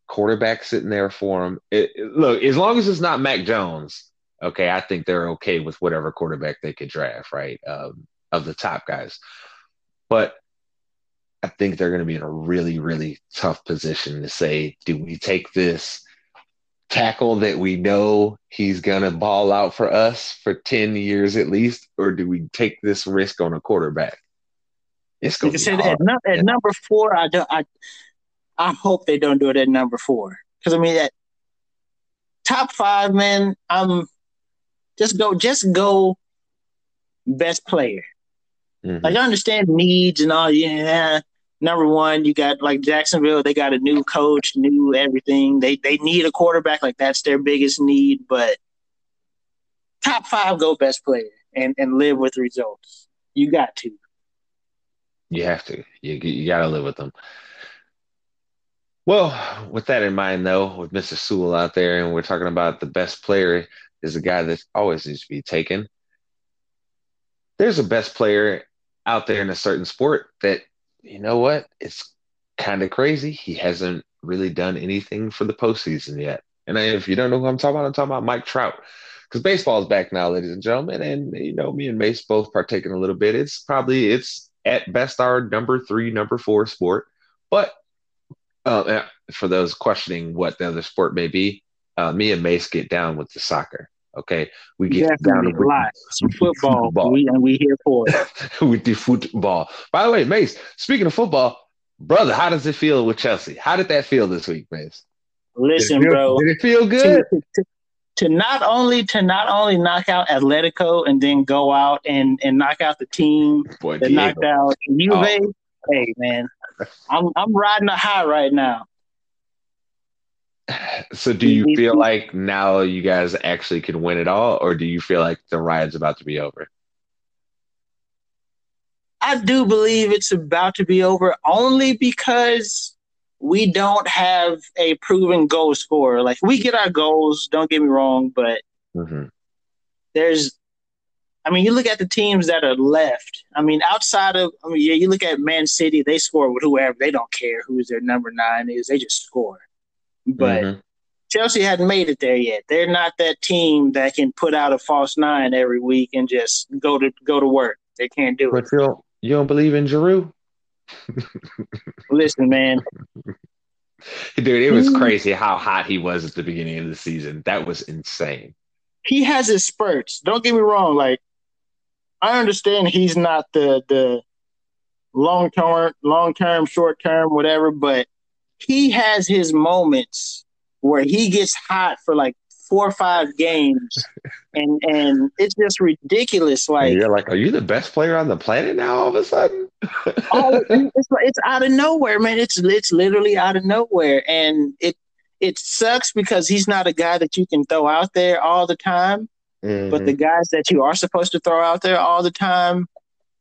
quarterback sitting there for him. It, it, look, as long as it's not Mac Jones, okay, I think they're okay with whatever quarterback they could draft, right, um, of the top guys. But I think they're going to be in a really, really tough position to say, do we take this tackle that we know he's going to ball out for us for ten years at least, or do we take this risk on a quarterback? It's going to be hard. At, no, at number four, I don't I, – I hope they don't do it at number four. Because, I mean, that top five, man, um, just go just go best player. Mm-hmm. Like, I understand needs and all. Yeah, number one, you got, like, Jacksonville. They got a new coach, new everything. They they need a quarterback. Like, that's their biggest need. But top five, go best player and, and live with results. You got to. You have to. You, you got to live with them. Well, with that in mind, though, with Mister Sewell out there, and we're talking about the best player is a guy that always needs to be taken. There's a best player out there in a certain sport that, you know what, it's kind of crazy. He hasn't really done anything for the postseason yet. And if you don't know who I'm talking about, I'm talking about Mike Trout. Because baseball is back now, ladies and gentlemen. And, you know, me and Mace both partaking a little bit. It's probably, it's at best our number three, number four sport. But Uh, for those questioning what the other sport may be, uh, me and Mace get down with the soccer. Okay, we get Definitely down a lot. With football, football. We, and we here for it with the football. By the way, Mace, speaking of football, brother, how does it feel with Chelsea? How did that feel this week, Mace? Listen, did it feel, bro, did it feel good? To, to, to not only to not only knock out Atletico and then go out and, and knock out the team Boy, that Diego. knocked out Juve. Oh. Hey, man. I'm I'm riding a high right now. So do you feel like now you guys actually can win it all, or do you feel like the ride's about to be over? I do believe it's about to be over only because we don't have a proven goal scorer. Like, we get our goals, don't get me wrong, but mm-hmm. there's – I mean, you look at the teams that are left. I mean, outside of – I mean, yeah, you look at Man City, they score with whoever. They don't care who their number nine is. They just score. But mm-hmm. Chelsea hadn't made it there yet. They're not that team that can put out a false nine every week and just go to go to work. They can't do but it. You don't, you don't believe in Giroux? Listen, man. Dude, it was crazy how hot he was at the beginning of the season. That was insane. He has his spurts. Don't get me wrong. Like, I understand he's not the the long term, long term, short term, whatever, but he has his moments where he gets hot for like four or five games, and and it's just ridiculous. Like, you're like, are you the best player on the planet now all of a sudden? Oh, it's, it's out of nowhere, man. It's it's literally out of nowhere, and it it sucks because he's not a guy that you can throw out there all the time. Mm-hmm. But the guys that you are supposed to throw out there all the time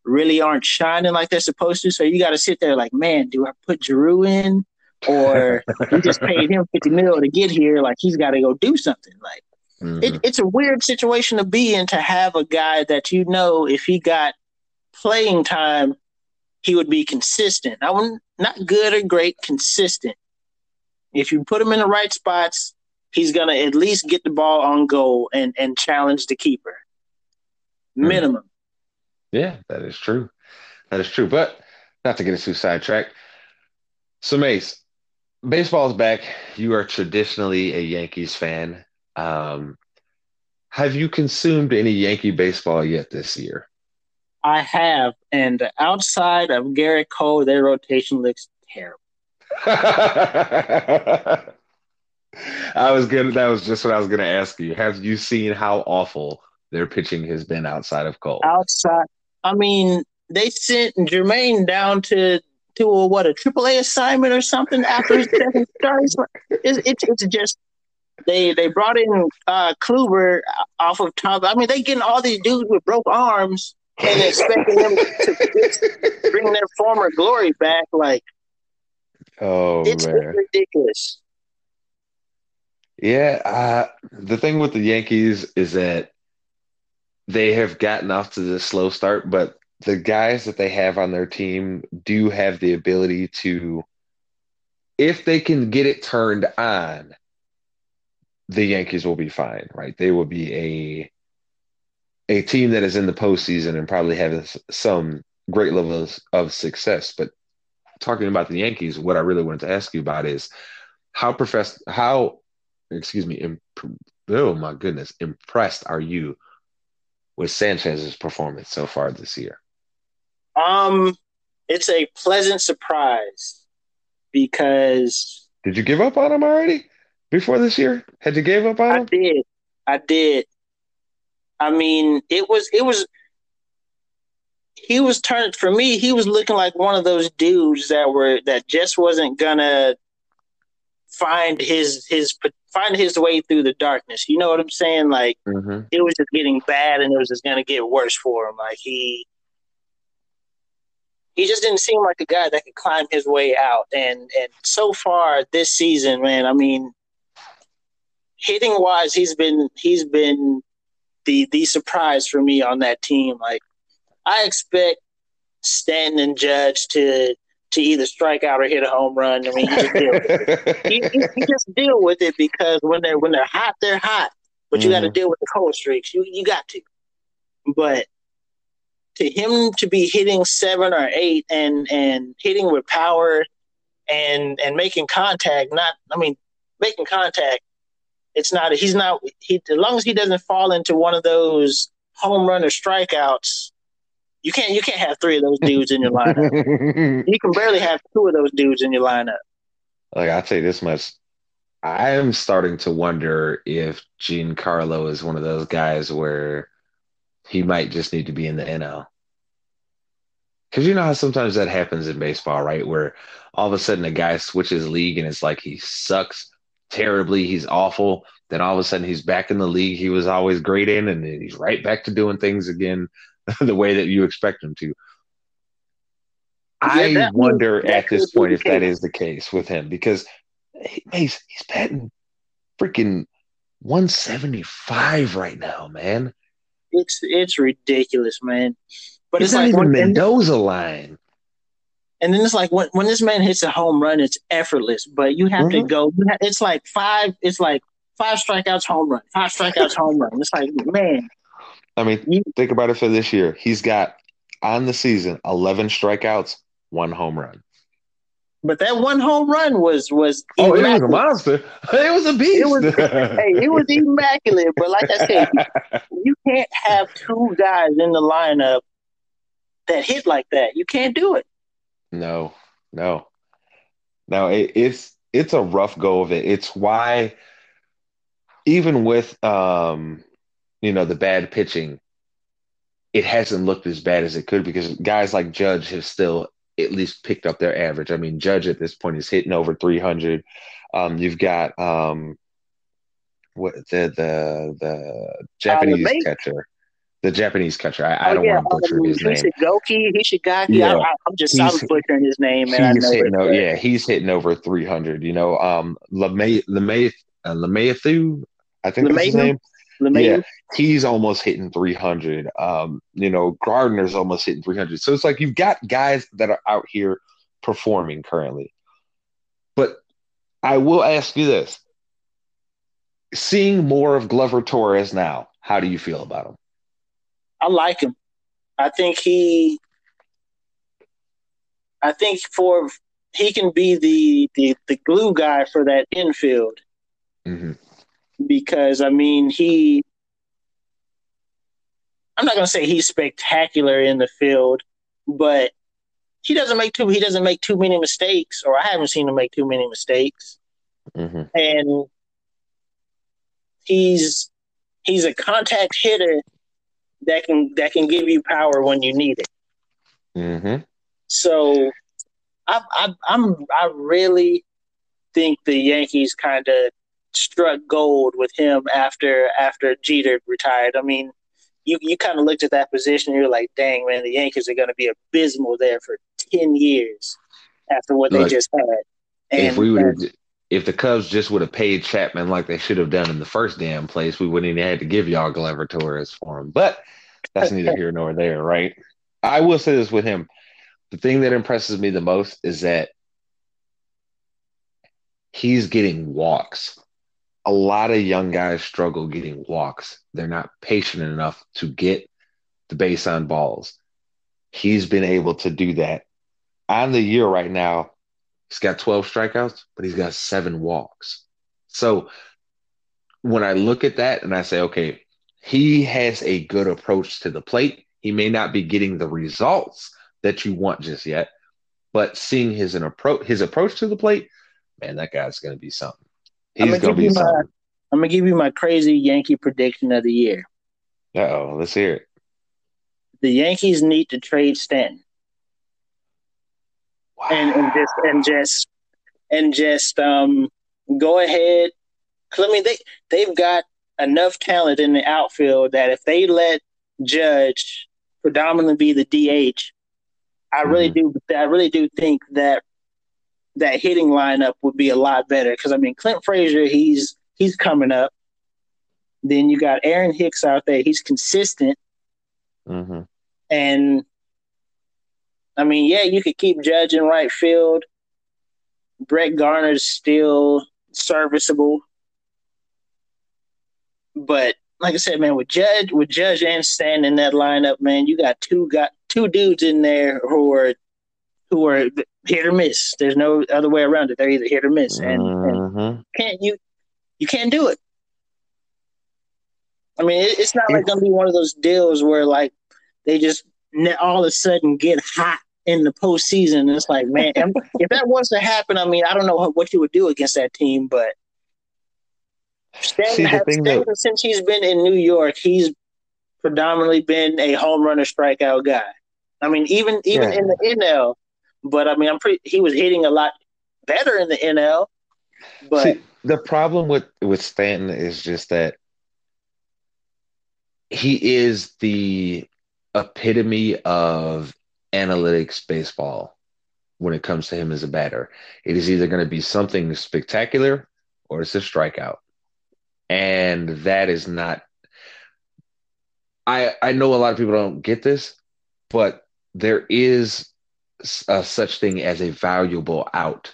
really aren't shining like they're supposed to. So you got to sit there like, man, do I put Giroux in? Or you just paid him fifty mil to get here. Like, he's got to go do something. Like, mm-hmm. it, it's a weird situation to be in, to have a guy that, you know, if he got playing time, he would be consistent. I wouldn't, not good or great, consistent. If you put him in the right spots, he's going to at least get the ball on goal and, and challenge the keeper. Minimum. Mm-hmm. Yeah, that is true. That is true. But not to get us too sidetracked. So, Mace, baseball's back. You are traditionally a Yankees fan. Um, have you consumed any Yankee baseball yet this year? I have, and outside of Garrett Cole, their rotation looks terrible. I was gonna. That was just what I was going to ask you. Have you seen how awful their pitching has been outside of Cole? Outside, I mean, they sent Jermaine down to. To a, what a triple A assignment or something after his second start. It's, it's, it's just they they brought in uh, Kluber off of top. I mean, they getting all these dudes with broke arms and expecting them to bring their former glory back. Like, oh, it's man. ridiculous. Yeah, uh, the thing with the Yankees is that they have gotten off to this slow start, but the guys that they have on their team do have the ability to, if they can get it turned on, the Yankees will be fine, right? They will be a a team that is in the postseason and probably having some great levels of success. But talking about the Yankees, what I really wanted to ask you about is how profess how excuse me, imp- oh my goodness, impressed are you with Sanchez's performance so far this year? Um, it's a pleasant surprise because... Did you give up on him already before this year? Had you gave up on him? I did. I did. I mean, it was... it was. He was turning... For me, he was looking like one of those dudes that were that just wasn't going to find his his find his way through the darkness. You know what I'm saying? Like, mm-hmm. it was just getting bad, and it was just going to get worse for him. Like, he he just didn't seem like a guy that could climb his way out. And and so far this season, man, I mean, hitting wise, he's been he's been the the surprise for me on that team. Like, I expect Stanton and Judge to. to either strike out or hit a home run. I mean, you just deal with it. You, you, you just deal with it because when they're when they're hot, they're hot. But you mm-hmm. got to deal with the cold streaks. You you got to. But to him to be hitting seven or eight and and hitting with power and and making contact, not I mean making contact. It's not he's not he as long as he doesn't fall into one of those home run or strikeouts. You can't you can't have three of those dudes in your lineup. You can barely have two of those dudes in your lineup. Like, I'll tell you this much. I am starting to wonder if Giancarlo is one of those guys where he might just need to be in the N L. Because you know how sometimes that happens in baseball, right? Where all of a sudden a guy switches league and it's like he sucks terribly, he's awful. Then all of a sudden he's back in the league he was always great in, and he's right back to doing things again the way that you expect him to. Yeah, I wonder at this point if that is the case with him, because he, he's, he's batting freaking one seventy-five right now, man. It's it's ridiculous, man. But it's, it's like when Mendoza line. And then it's like when, when this man hits a home run, it's effortless. But you have mm-hmm. to go. It's like five. It's like five strikeouts, home run. Five strikeouts, home run. It's like, man. I mean, you, think about it for this year. He's got on the season eleven strikeouts, one home run. But that one home run was was oh, it was a monster. It was a beast. It was, hey, it was immaculate. But like I said, you, you can't have two guys in the lineup that hit like that. You can't do it. No, no, no. It, it's it's a rough go of it. It's why, even with um, you know, the bad pitching, it hasn't looked as bad as it could, because guys like Judge have still at least picked up their average. I mean, Judge at this point is hitting over three hundred. Um, you've got um, what the the the Japanese uh, the catcher, the Japanese catcher. I, I don't oh, yeah. want to butcher um, his name. Goki, Hishigaki. Yeah. I, I'm just I'm butchering his name. And I know hitting over, yeah, he's hitting over three hundred. You know, um, Lemay Lemay uh, Lemayathu, I think that's his name. Yeah, he's almost hitting three hundred. Um, you know, Gardner's almost hitting three hundred. So it's like you've got guys that are out here performing currently. But I will ask you this. Seeing more of Glover Torres now, how do you feel about him? I like him. I think he – I think for he can be the, the, the glue guy for that infield. Mm-hmm. Because, I mean, he – I'm not going to say he's spectacular in the field, but he doesn't make too he doesn't make too many mistakes, or I haven't seen him make too many mistakes. Mm-hmm. And he's he's a contact hitter that can that can give you power when you need it. Mm-hmm. So I, I I'm I really think the Yankees kind of struck gold with him after after Jeter retired. I mean, you, you kind of looked at that position and you're like, dang, man, the Yankees are going to be abysmal there for ten years after what Look, they just had. And if we would uh, if the Cubs just would have paid Chapman like they should have done in the first damn place, we wouldn't even have to give y'all Glover Torres for him. But that's neither here nor there, right? I will say this with him. The thing that impresses me the most is that he's getting walks. A lot of young guys struggle getting walks. They're not patient enough to get the base on balls. He's been able to do that. On the year right now, he's got twelve strikeouts, but he's got seven walks. So when I look at that and I say, okay, he has a good approach to the plate. He may not be getting the results that you want just yet, but seeing his, an appro- his approach to the plate, man, that guy's going to be something. He's I'm gonna give you my, I'm gonna give you my crazy Yankee prediction of the year. Uh oh, let's hear it. The Yankees need to trade Stanton. Wow. And, and just and just and just um go ahead. 'Cause I mean they they've got enough talent in the outfield that if they let Judge predominantly be the D H, I mm-hmm. really do I really do think that that hitting lineup would be a lot better. Because, I mean, Clint Frazier, he's he's coming up. Then you got Aaron Hicks out there. He's consistent. Mm-hmm. And, I mean, yeah, you could keep Judge in right field. Brett Garner's still serviceable. But, like I said, man, with Judge with Judge and Stanton in that lineup, man, you got two got two dudes in there who are who are – hit or miss. There's no other way around it. They're either hit or miss, and, mm-hmm. and can't you you can't do it. I mean, it, it's not like going to be one of those deals where like they just all of a sudden get hot in the postseason. And it's like, man, if that was to happen, I mean, I don't know what you would do against that team, but Stanton, See, has, Stanton that... since he's been in New York, he's predominantly been a home runner strikeout guy. I mean, even even yeah. in the N L. But I mean, I'm pretty. He was hitting a lot better in the N L. But see, the problem with, with Stanton is just that he is the epitome of analytics baseball when it comes to him as a batter. It is either going to be something spectacular or it's a strikeout. And that is not – I I know a lot of people don't get this, but there is a such thing as a valuable out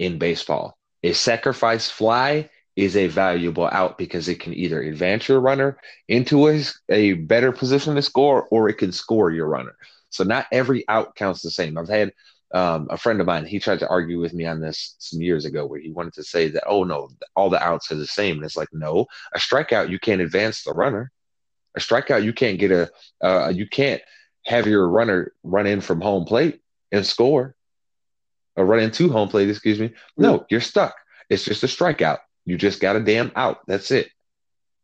in baseball. A sacrifice fly is a valuable out because it can either advance your runner into a, a better position to score, or it can score your runner. So not every out counts the same. I've had um, a friend of mine, he tried to argue with me on this some years ago where he wanted to say that, oh, no, all the outs are the same. And it's like, no, a strikeout, you can't advance the runner. A strikeout, you can't get a uh, – you can't have your runner run in from home plate and score. Or run into home plate, excuse me. No, you're stuck. It's just a strikeout. You just got a damn out. That's it.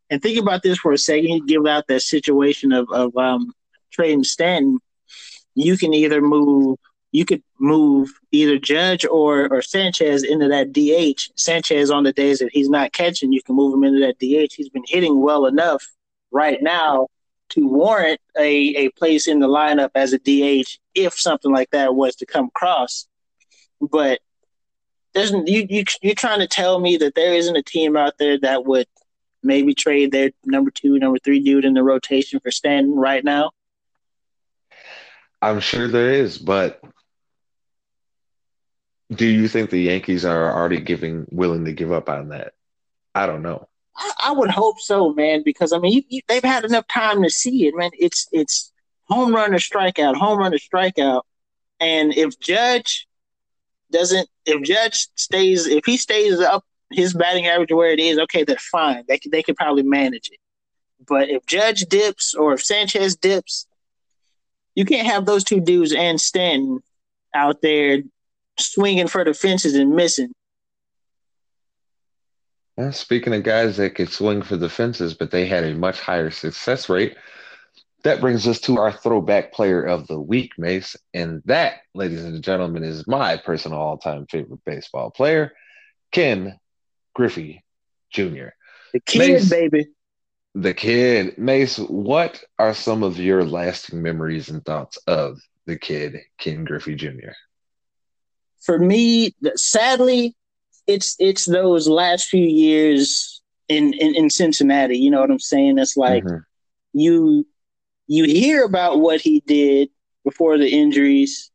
And think about this for a second. You give out that situation of, of um, trading Stanton. You can either move, you could move either Judge or, or Sanchez into that D H. Sanchez, on the days that he's not catching, you can move him into that D H. He's been hitting well enough right now to warrant a, a place in the lineup as a D H if something like that was to come across. But there's you, you you're trying to tell me that there isn't a team out there that would maybe trade their number two, number three dude in the rotation for Stanton right now? I'm sure there is, but do you think the Yankees are already giving willing to give up on that? I don't know. I, I would hope so, man, because I mean you, you, they've had enough time to see it, man. It's it's home run or strikeout, home run or strikeout, and if Judge. Doesn't if Judge stays if he stays up his batting average where it is, okay, that's fine. They can, they can probably manage it. But if Judge dips or if Sanchez dips, you can't have those two dudes and Stanton out there swinging for the fences and missing. Well, speaking of guys that could swing for the fences, but they had a much higher success rate, that brings us to our throwback player of the week, Mace. And that, ladies and gentlemen, is my personal all-time favorite baseball player, Ken Griffey Junior The kid, Mace, baby. The kid. Mace, what are some of your lasting memories and thoughts of the kid, Ken Griffey Junior? For me, sadly, it's it's those last few years in, in, in Cincinnati. You know what I'm saying? It's like mm-hmm. you... You hear about what he did before the injuries,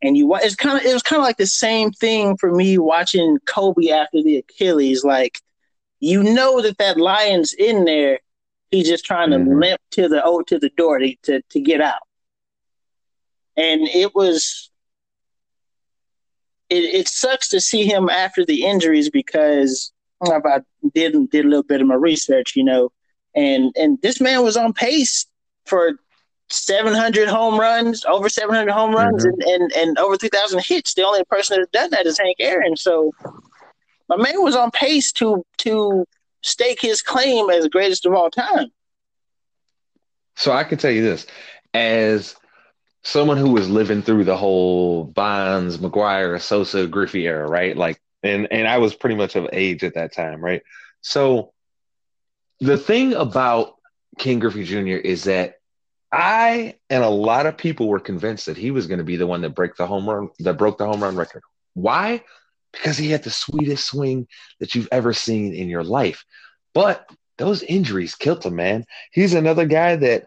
and you watch. It's kind of it was kind of like the same thing for me watching Kobe after the Achilles. Like, you know that that lion's in there. He's just trying mm-hmm. to limp to the oh, to the door to, to to get out. And it was. It it sucks to see him after the injuries because if I did did a little bit of my research, you know, and and this man was on pace for seven hundred home runs, over seven hundred home runs, mm-hmm. and, and, and over three thousand hits. The only person that has done that is Hank Aaron. So my man was on pace to to stake his claim as the greatest of all time. So I can tell you this. As someone who was living through the whole Bonds, McGuire, Sosa, Griffey era, right? Like, and, and I was pretty much of age at that time, right? So the thing about Ken Griffey Junior is that I and a lot of people were convinced that he was going to be the one that break the home run that broke the home run record. Why? Because he had the sweetest swing that you've ever seen in your life. But those injuries killed him, man. He's another guy that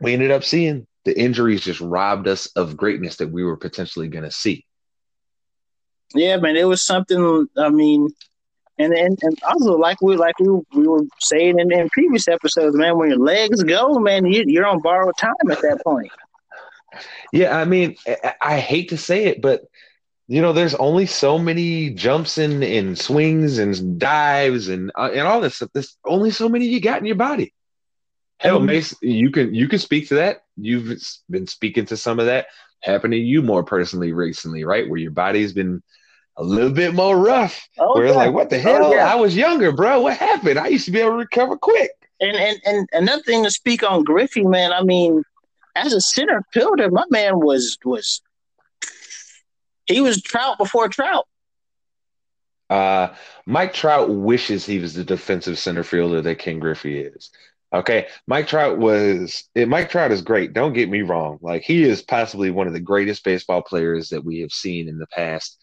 we ended up seeing. The injuries just robbed us of greatness that we were potentially going to see. Yeah, man, it was something. I mean. And, and and also, like we like we we were saying in, in previous episodes, man, when your legs go, man, you, you're on borrowed time at that point. Yeah, I mean, I, I hate to say it, but, you know, there's only so many jumps and, and swings and dives and uh, and all this stuff. There's only so many you got in your body. Hell, mm-hmm. Mace, you can, you can speak to that. You've been speaking to some of that happen to you more personally recently, right, where your body's been – a little bit more rough. Oh, We're yeah. like, what the hell? Oh, yeah. I was younger, bro. What happened? I used to be able to recover quick. And and and another thing to speak on Griffey, man. I mean, as a center fielder, my man was was he was Trout before Trout. Uh, Mike Trout wishes he was the defensive center fielder that Ken Griffey is. Okay, Mike Trout was Mike Trout is great. Don't get me wrong. Like, he is possibly one of the greatest baseball players that we have seen in the past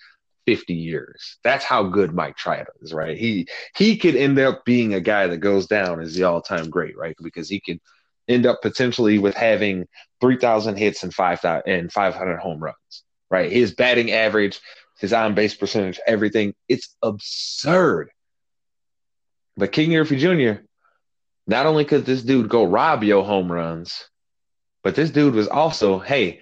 fifty years. That's how good Mike Trout is, right? He he could end up being a guy that goes down as the all-time great, right? Because he could end up potentially with having three thousand hits and five hundred home runs, right? His batting average, his on-base percentage, everything, it's absurd. But Ken Griffey Junior, not only could this dude go rob your home runs, but this dude was also, hey,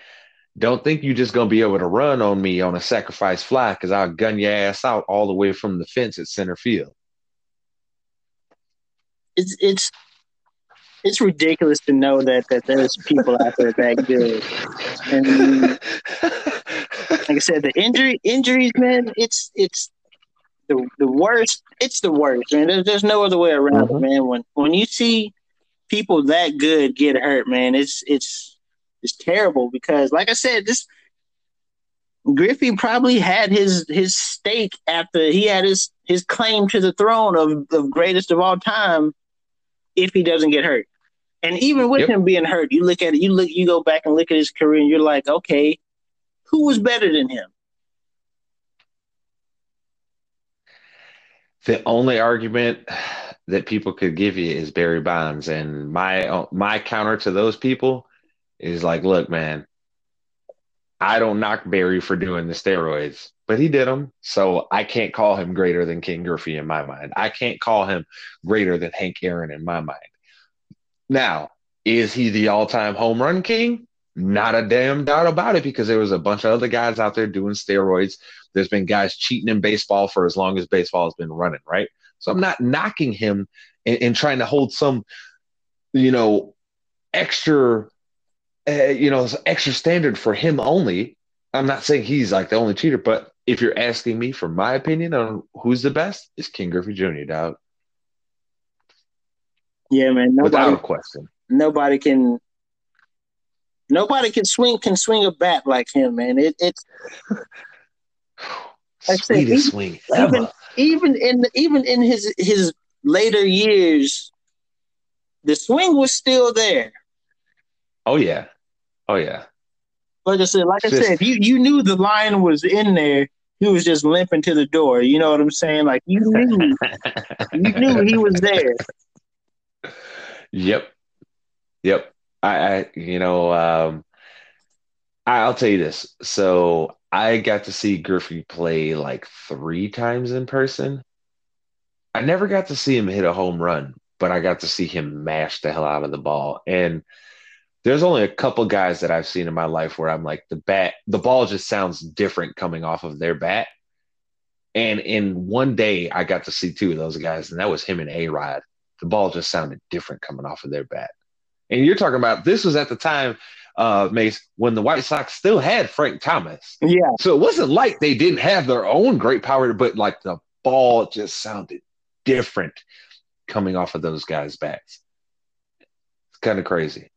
don't think you're just going to be able to run on me on a sacrifice fly, because I'll gun your ass out all the way from the fence at center field. It's it's it's ridiculous to know that, that there's people out there that good. And like I said, the injury injuries, man, it's it's the the worst. It's the worst, man. There's, there's no other way around mm-hmm. it, man. When when you see people that good get hurt, man, it's it's. It's terrible because, like I said, this Griffey probably had his his stake after he had his, his claim to the throne of, of greatest of all time if he doesn't get hurt. And even with yep. him being hurt, you look at it, you look you go back and look at his career and you're like, okay, who was better than him? The only argument that people could give you is Barry Bonds, and my my counter to those people is like, look, man, I don't knock Barry for doing the steroids, but he did them. So I can't call him greater than Ken Griffey in my mind. I can't call him greater than Hank Aaron in my mind. Now, is he the all-time home run king? Not a damn doubt about it, because there was a bunch of other guys out there doing steroids. There's been guys cheating in baseball for as long as baseball has been running, right? So I'm not knocking him and, and trying to hold some, you know, extra – Uh, you know, it's an extra standard for him only. I'm not saying he's like the only cheater, but if you're asking me for my opinion on who's the best, it's Ken Griffey Junior, dog. Yeah, man. Nobody, without a question. Nobody can. Nobody can swing can swing a bat like him, man. It it's sweetest say, swing even, ever. Even in even in his his later years, the swing was still there. Oh yeah, oh yeah. Like I said, like I just, said, you you knew the line was in there. He was just limping to the door. You know what I'm saying? Like you knew, you knew he was there. Yep, yep. I, I you know, um, I, I'll tell you this. So I got to see Griffey play like three times in person. I never got to see him hit a home run, but I got to see him mash the hell out of the ball. And there's only a couple guys that I've seen in my life where I'm like, the bat, the ball just sounds different coming off of their bat. And in one day, I got to see two of those guys, and that was him and A-Rod. The ball just sounded different coming off of their bat. And you're talking about, this was at the time, uh, Mace, when the White Sox still had Frank Thomas. Yeah. So it wasn't like they didn't have their own great power, but like the ball just sounded different coming off of those guys' bats. It's kind of crazy.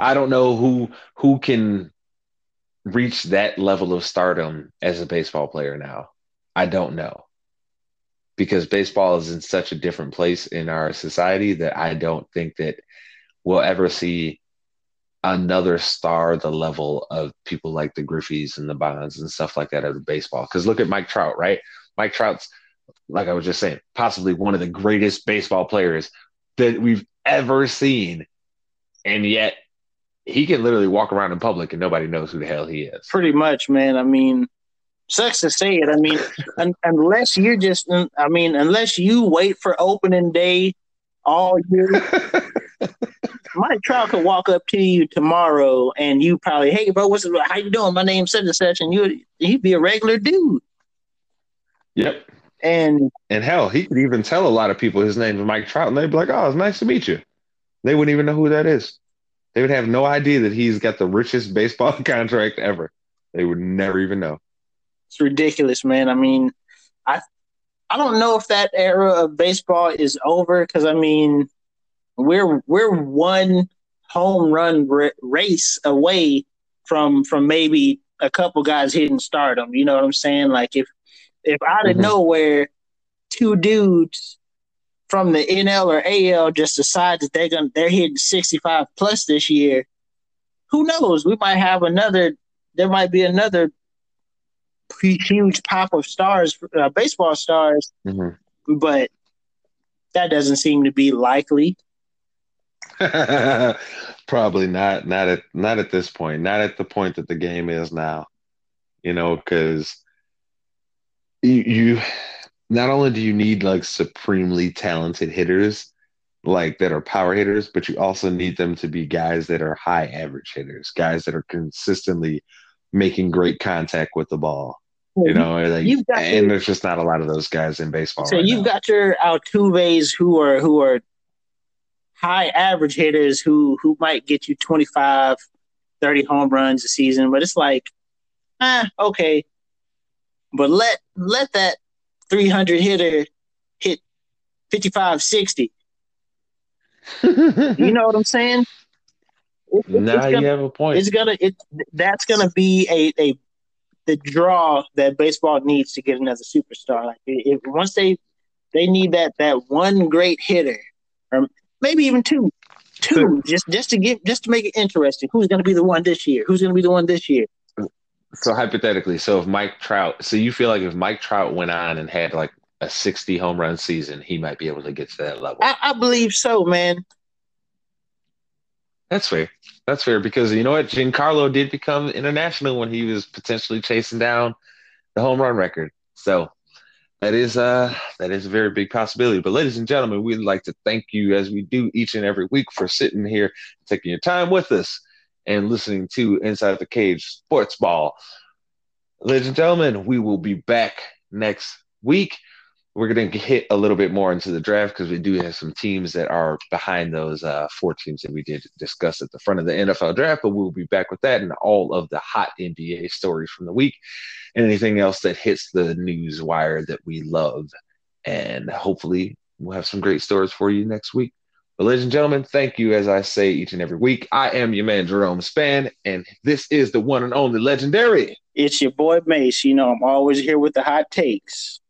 I don't know who who can reach that level of stardom as a baseball player now. I don't know. Because baseball is in such a different place in our society that I don't think that we'll ever see another star the level of people like the Griffies and the Bonds and stuff like that of baseball. Because look at Mike Trout, right? Mike Trout's, like I was just saying, possibly one of the greatest baseball players that we've ever seen. And yet, he can literally walk around in public and nobody knows who the hell he is. Pretty much, man. I mean, sucks to say it. I mean, un- unless you're just, I mean, unless you wait for opening day all year, Mike Trout could walk up to you tomorrow and you probably, hey, bro, what's how you doing? My name's such and such, and you he'd be a regular dude. Yep. And and hell, he could even tell a lot of people his name is Mike Trout, and they'd be like, oh, it's nice to meet you. They wouldn't even know who that is. They would have no idea that he's got the richest baseball contract ever. They would never even know. It's ridiculous, man. I mean, I I don't know if that era of baseball is over, because I mean, we're we're one home run r- race away from from maybe a couple guys hitting stardom. You know what I'm saying? Like if if out of mm-hmm. nowhere two dudes from the N L or A L just decide that they're gonna they're hitting sixty-five plus this year, who knows? We might have another. There might be another huge pop of stars, uh, baseball stars, mm-hmm. but that doesn't seem to be likely. Probably not. Not at not at this point. Not at the point that the game is now. You know, because you, you not only do you need like supremely talented hitters, like that are power hitters, but you also need them to be guys that are high average hitters, guys that are consistently making great contact with the ball. You know, like, you've got and your, there's just not a lot of those guys in baseball. So right you've now. Got your Altuves who are who are high average hitters who who might get you twenty-five, thirty home runs a season, but it's like, ah, okay. But let let that three hundred hitter hit fifty-five, sixty. You know what I'm saying? It, it, now gonna, you have a point. It's gonna it that's gonna be a, a the draw that baseball needs to get another superstar. Like if, if once they they need that that one great hitter, or maybe even two, two so, just just to get just to make it interesting. Who's gonna be the one this year? Who's gonna be the one this year? So hypothetically, so if Mike Trout, so you feel like if Mike Trout went on and had like a sixty home run season, he might be able to get to that level. I, I believe so, man. That's fair. That's fair because you know what? Giancarlo did become international when he was potentially chasing down the home run record. So that is uh that is a very big possibility. But ladies and gentlemen, we'd like to thank you as we do each and every week for sitting here, taking your time with us and listening to Inside the Cage Sports Ball. Ladies and gentlemen, we will be back next week. We're going to hit a little bit more into the draft because we do have some teams that are behind those uh, four teams that we did discuss at the front of the N F L draft, but we'll be back with that and all of the hot N B A stories from the week and anything else that hits the news wire that we love. And hopefully we'll have some great stories for you next week. But ladies and gentlemen, thank you, as I say each and every week. I am your man, Jerome Span, and this is the one and only legendary. It's your boy, Mace. You know, I'm always here with the hot takes.